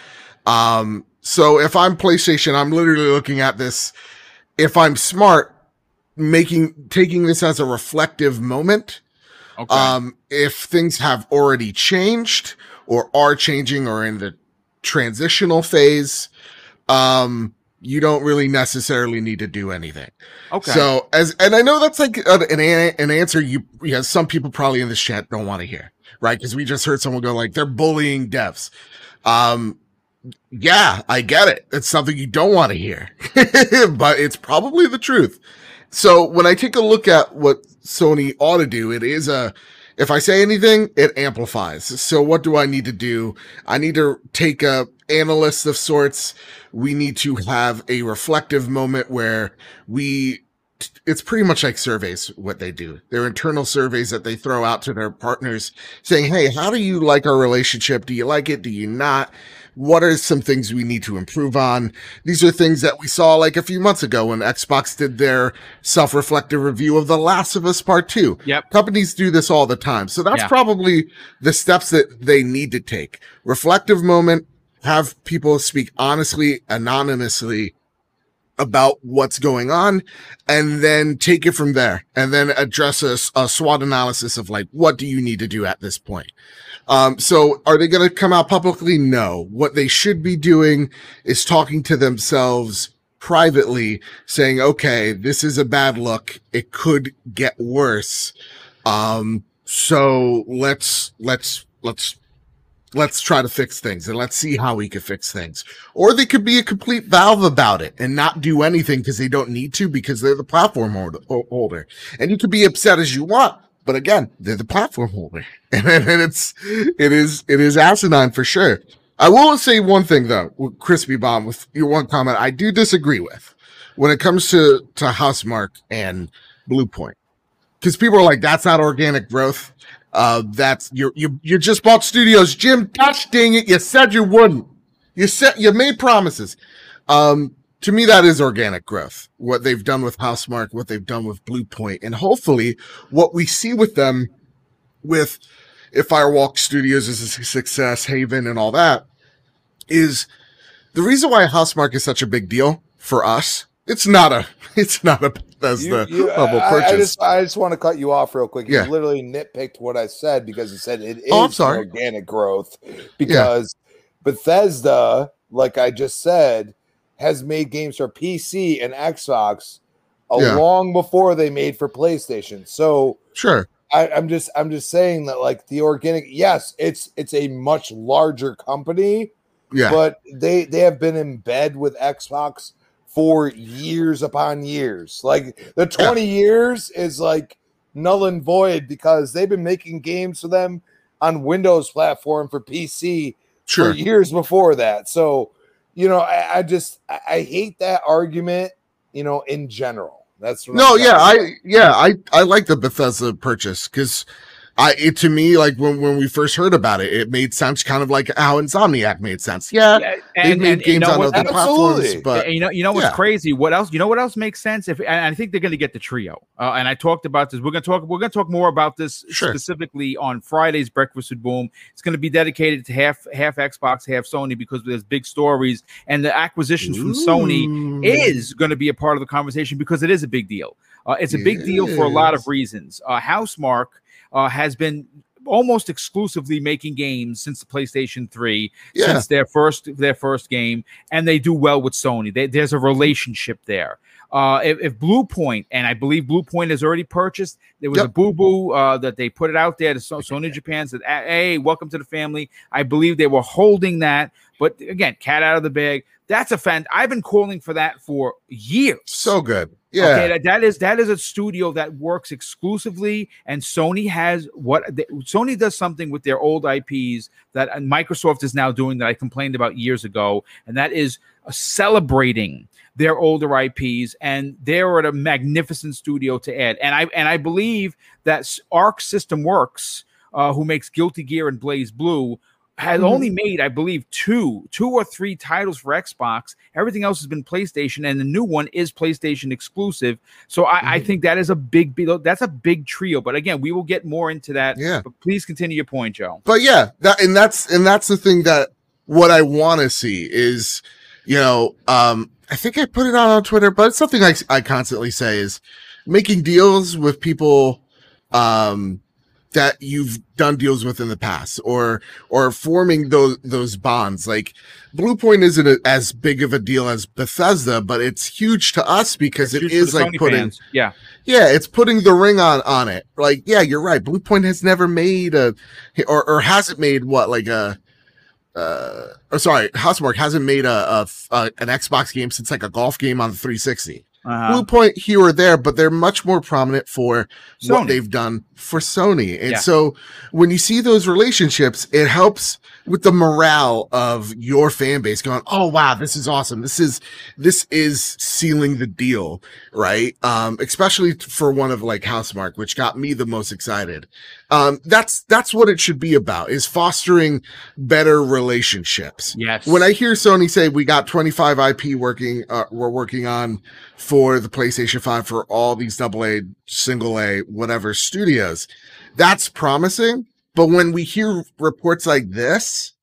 So if I'm PlayStation, I'm literally looking at this. If I'm smart, taking this as a reflective moment. Okay. If things have already changed or are changing or in the transitional phase, you don't really necessarily need to do anything. Okay. So and I know that's like an answer some people probably in this chat don't want to hear, right? Because we just heard someone go like, they're bullying devs. Yeah, I get it. It's something you don't want to hear, but it's probably the truth. So when I take a look at what Sony ought to do, if I say anything, it amplifies. So what do I need to do? I need to take a analyst of sorts. We need to have a reflective moment where it's pretty much like surveys, what they do. They're internal surveys that they throw out to their partners saying, hey, how do you like our relationship? Do you like it? Do you not? what are some things we need to improve on? These are things that we saw like a few months ago when Xbox did their self-reflective review of The Last of Us Part 2. Yep. Companies do this all the time. So that's probably the steps that they need to take. Reflective moment, have people speak honestly, anonymously about what's going on, and then take it from there, and then address a SWOT analysis of like, what do you need to do at this point? So are they going to come out publicly? No. What they should be doing is talking to themselves privately, saying, okay, this is a bad look. It could get worse. So let's try to fix things, and let's see how we can fix things. Or they could be a complete Valve about it and not do anything because they don't need to, because they're the platform holder. And you could be upset as you want, but again, they're the platform holder. And it is asinine for sure. I will say one thing though, with Crispy Bomb, with your one comment I do disagree with when it comes to Housemarque and Bluepoint. Because people are like, that's not organic growth. That's you just bought studios, Jim. Gosh dang it, you said you wouldn't. You made promises. To me, that is organic growth. What they've done with Housemarque, what they've done with Bluepoint, and hopefully what we see with them, with if Firewalk Studios is a success, Haven, and all that, is the reason why Housemarque is such a big deal for us. It's not a Bethesda level purchase. I just want to cut you off real quick. Yeah. You literally nitpicked what I said because you said it is organic growth. Because Bethesda, like I just said, has made games for PC and Xbox long before they made for PlayStation. So sure. I'm just saying that like the organic, yes, it's a much larger company, but they have been in bed with Xbox for years upon years. Like the 20 years is like null and void because they've been making games for them on Windows platform for PC for years before that. So, you know, I hate that argument, you know, in general. That's what I like the Bethesda purchase because to me, like when we first heard about it, it made sense, kind of like how Insomniac made sense. They made games on other platforms, but you know what's crazy? What else? You know what else makes sense? I think they're going to get the trio. And I talked about this. We're going to talk more about this specifically on Friday's Breakfast with Boom. It's going to be dedicated to half Xbox, half Sony, because there's big stories, and the acquisitions from Sony is going to be a part of the conversation because it is a big deal. It's a big deal for a lot of reasons. Housemarque has been almost exclusively making games since the PlayStation 3, since their first game, and they do well with Sony. There's a relationship there. If Bluepoint, and I believe Bluepoint has already purchased, there was a boo-boo that they put it out there to Sony Japan, said, hey, welcome to the family. I believe they were holding that, but again, cat out of the bag. That's a fan. I've been calling for that for years. So good. Yeah. Okay, that is a studio that works exclusively, and Sony has Sony does something with their old IPs that Microsoft is now doing that I complained about years ago, and that is celebrating their older IPs, and they're at a magnificent studio to add. And I believe that Arc System Works, who makes Guilty Gear and Blaze Blue, has only made, I believe, two or three titles for Xbox. Everything else has been PlayStation, and the new one is PlayStation exclusive. So I think that is a big trio. But again, we will get more into that. Yeah. But please continue your point, Joe. But yeah, that's the thing that what I want to see is, you know, I think I put it out on Twitter, but it's something I constantly say is making deals with people, that you've done deals with in the past, or forming those bonds. Like Bluepoint isn't as big of a deal as Bethesda, but it's huge to us because it is like Sony putting fans. It's putting the ring on it. Like, yeah, you're right. Bluepoint has never made Housemarque hasn't made an Xbox game since like a golf game on the 360. Bluepoint here or there, but they're much more prominent for Sony. What they've done for Sony. And so when you see those relationships, it helps with the morale of your fan base going, oh, wow, this is awesome. This is sealing the deal, right? Especially for one of like Housemarque, which got me the most excited. That's what it should be about, is fostering better relationships. Yes. When I hear Sony say we got 25 IP we're working on for the PlayStation 5 for all these AA, single A, whatever studios, that's promising. But when we hear reports like this,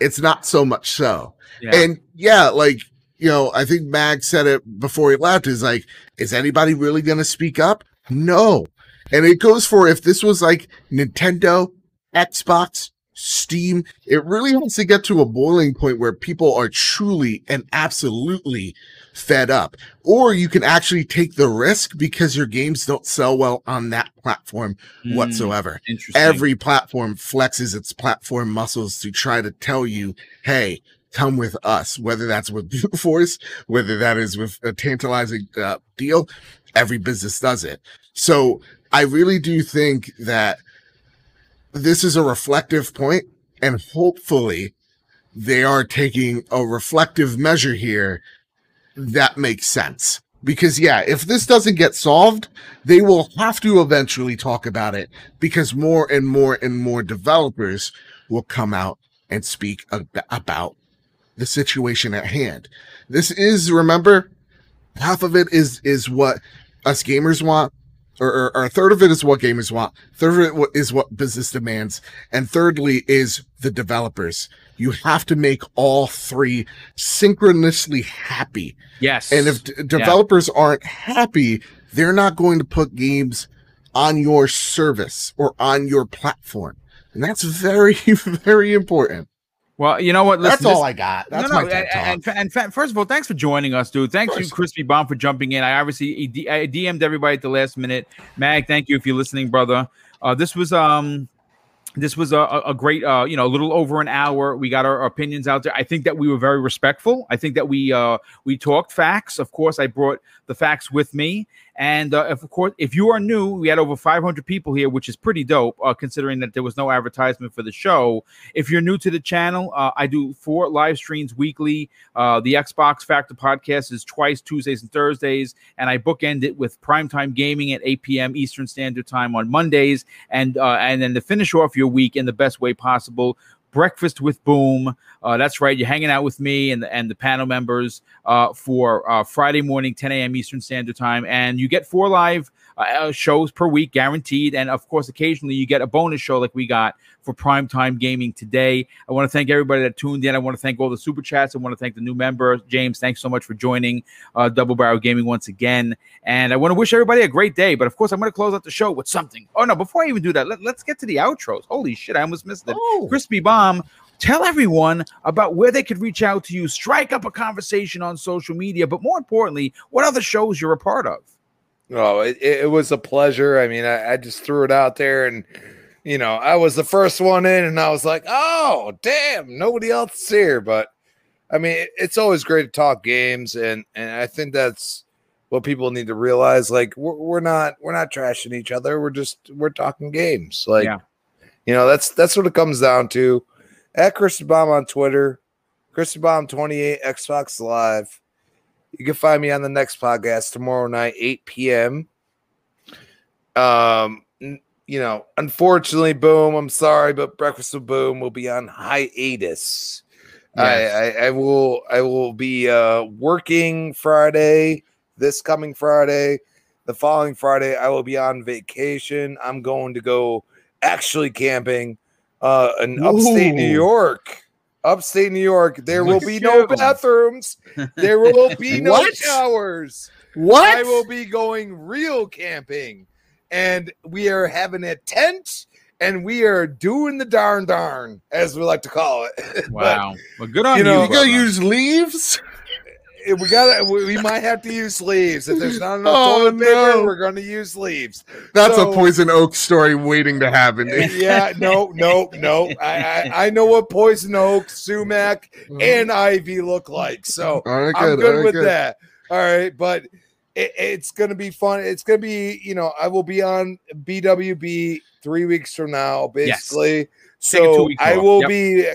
it's not so much so. Yeah. And yeah, like, you know, I think Mag said it before he left, is like, is anybody really going to speak up? No. And it goes for, if this was like Nintendo, Xbox, Steam, it really has to get to a boiling point where people are truly and absolutely fed up. Or you can actually take the risk because your games don't sell well on that platform whatsoever. Every platform flexes its platform muscles to try to tell you, hey, come with us, whether that's with Brute Force, whether that is with a tantalizing deal. Every business does it. So I really do think that this is a reflective point, and hopefully they are taking a reflective measure here that makes sense. Because, yeah, if this doesn't get solved, they will have to eventually talk about it, because more and more and more developers will come out and speak about the situation at hand. This is, remember, half of it is what us gamers want. Or a third of it is what gamers want, third of it is what business demands, and thirdly is the developers. You have to make all three synchronously happy. Yes. And if developers aren't happy, they're not going to put games on your service or on your platform. And that's very, very important. Well, you know what? Listen, that's all I got. That's my TED Talk. And first of all, thanks for joining us, dude. Thanks to Crispy Bomb for jumping in. I obviously I DM'd everybody at the last minute. Mag, thank you if you're listening, brother. This was a great, a little over an hour. We got our opinions out there. I think that we were very respectful. I think that we talked facts. Of course, I brought the facts with me. And of course, if you are new, we had over 500 people here, which is pretty dope, considering that there was no advertisement for the show. If you're new to the channel, I do 4 live streams weekly. The Xbox Factor podcast is twice, Tuesdays and Thursdays, and I bookend it with Primetime Gaming at 8 p.m. Eastern Standard Time on Mondays, and then to finish off your week in the best way possible, Breakfast with Boom. That's right. You're hanging out with me and the panel members for Friday morning, 10 a.m. Eastern Standard Time. And you get 4 live shows per week, guaranteed. And, of course, occasionally you get a bonus show like we got for Primetime Gaming today. I want to thank everybody that tuned in. I want to thank all the Super Chats. I want to thank the new member, James. Thanks so much for joining Double Barrel Gaming once again. And I want to wish everybody a great day. But, of course, I'm going to close out the show with something. Oh, no, before I even do that, let's get to the outros. Holy shit, I almost missed it. Oh. Crispy Bomb. Tell everyone about where they could reach out to you, strike up a conversation on social media, but more importantly, what other shows you're a part of. Oh, it was a pleasure. I mean, I just threw it out there, and you know, I was the first one in, and I was like, oh, damn, nobody else is here. But I mean, it's always great to talk games, and I think that's what people need to realize. Like, we're not trashing each other. We're talking games. Like. Yeah. You know, that's what it comes down to. At Crispy Bomb on Twitter, Crispy Bomb 28 Xbox Live. You can find me on the next podcast tomorrow night, 8 p.m. You know, unfortunately, Boom, I'm sorry, but Breakfast with Boom will be on hiatus. Yes. I will be working Friday, this coming Friday, the following Friday. I will be on vacation. I'm going to go. Actually camping in upstate New York. There will be no bathrooms. There will be no showers. I will be going real camping, and we are having a tent, and we are doing the darn, as we like to call it. Wow. But, well, good on you. You gotta use leaves. We might have to use leaves. If there's not enough toilet paper, we're going to use leaves. That's a Poison Oak story waiting to happen. Yeah, no. I know what Poison Oak, sumac, and ivy look like. So I'm good with that. All right, but it's going to be fun. It's going to be, you know, I will be on BWB 3 weeks from now, basically. Yes. So I will be...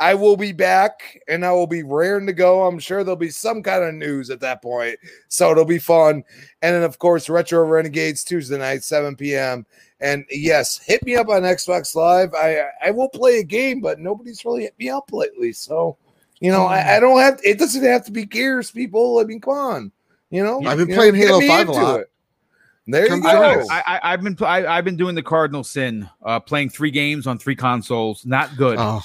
I will be back, and I will be raring to go. I'm sure there'll be some kind of news at that point, so it'll be fun. And then, of course, Retro Renegades Tuesday night, 7 p.m. And, yes, hit me up on Xbox Live. I will play a game, but nobody's really hit me up lately. So, you know, I don't have – it doesn't have to be Gears, people. I mean, come on. You know? I've been playing Halo 5 a lot. There you go. I've been doing the cardinal sin, playing 3 games on 3 consoles. Not good. Oh.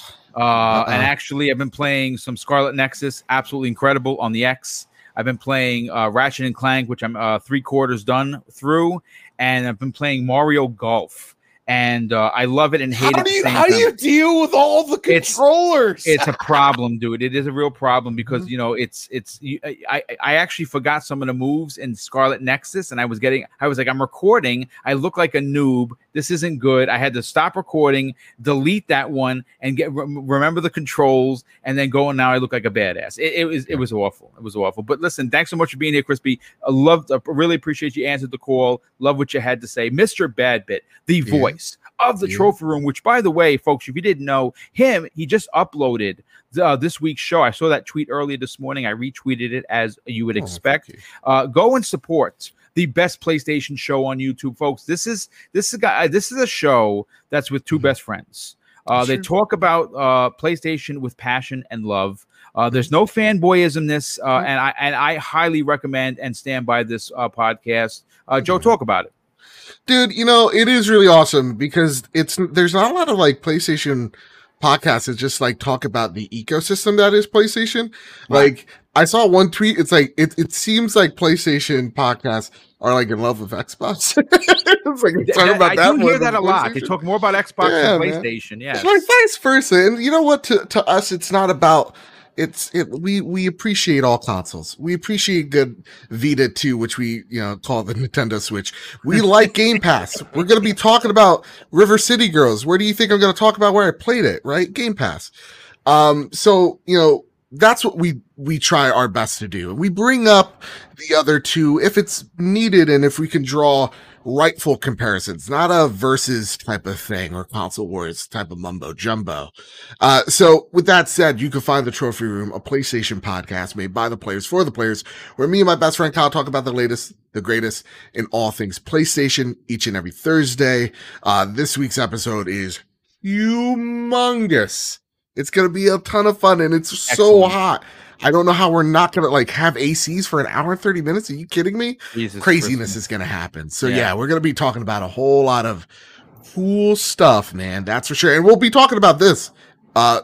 And actually, I've been playing some Scarlet Nexus, absolutely incredible on the X. I've been playing Ratchet and Clank, which I'm 3/4 done through, and I've been playing Mario Golf, and I love it and hate it. How do you deal with all the controllers? It's a problem, dude. It is a real problem because you know I actually forgot some of the moves in Scarlet Nexus, and I was like, I'm recording. I look like a noob. This isn't good. I had to stop recording, delete that one, and remember the controls, and then go. And now I look like a badass. It was awful. It was awful. But listen, thanks so much for being here, Crispy. I really appreciate you answered the call. Love what you had to say, Mr. Badbit, the voice of the Trophy Room. Which, by the way, folks, if you didn't know him, he just uploaded this week's show. I saw that tweet earlier this morning. I retweeted it as you would expect. Go and support the best PlayStation show on YouTube, folks. This is a show that's with 2 best friends. They talk about PlayStation with passion and love. There's no fanboyismness, and I highly recommend and stand by this podcast. Joe, talk about it, dude. You know, it is really awesome because there's not a lot of like PlayStation podcasts that just like talk about the ecosystem that is PlayStation. Right. Like, I saw one tweet. It's like it seems like PlayStation podcasts are like in love with Xbox. It's like I hear that a lot. They talk more about Xbox than PlayStation. Yeah, it's like vice versa. And you know what? To us, it's not about. We appreciate all consoles. We appreciate good Vita too, which we call the Nintendo Switch. We like Game Pass. We're gonna be talking about River City Girls. Where do you think I'm gonna talk about where I played it? Right, Game Pass. So that's what we try our best to do. We bring up the other two if it's needed and if we can draw rightful comparisons, not a versus type of thing or console wars type of mumbo jumbo. So with that said, you can find the Trophy Room, a PlayStation podcast made by the players for the players, where me and my best friend Kyle talk about the latest, the greatest in all things PlayStation each and every Thursday. This week's episode is humongous. It's going to be a ton of fun, and it's so hot. I don't know how we're not going to like have ACs for an hour and 30 minutes. Are you kidding me? Jesus. Craziness is going to happen. So yeah, we're going to be talking about a whole lot of cool stuff, man. That's for sure. And we'll be talking about this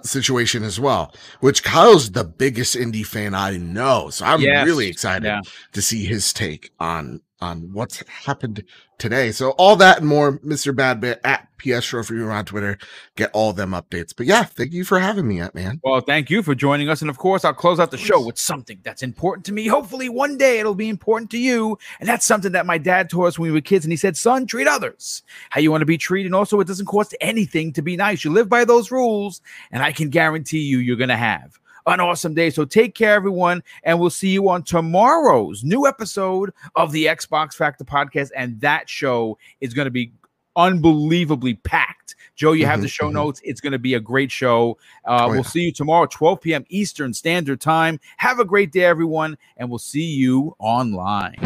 situation as well, which Kyle's the biggest indie fan I know. So I'm really excited to see his take on what's happened today. So all that and more, Mr. Badbit at PS Trophy Room on Twitter. Get all them updates. But yeah, thank you for having me, man. Well, thank you for joining us. And of course, I'll close out the show with something that's important to me. Hopefully one day it'll be important to you. And that's something that my dad taught us when we were kids. And he said, son, treat others how you want to be treated. And also, it doesn't cost anything to be nice. You live by those rules, and I can guarantee you, you're going to have an awesome day. So take care, everyone, and we'll see you on tomorrow's new episode of the Xbox Factor podcast, and that show is going to be unbelievably packed. Joe, you have the show notes. It's going to be a great show. We'll see you tomorrow, 12 p.m. Eastern Standard Time. Have a great day, everyone, and we'll see you online.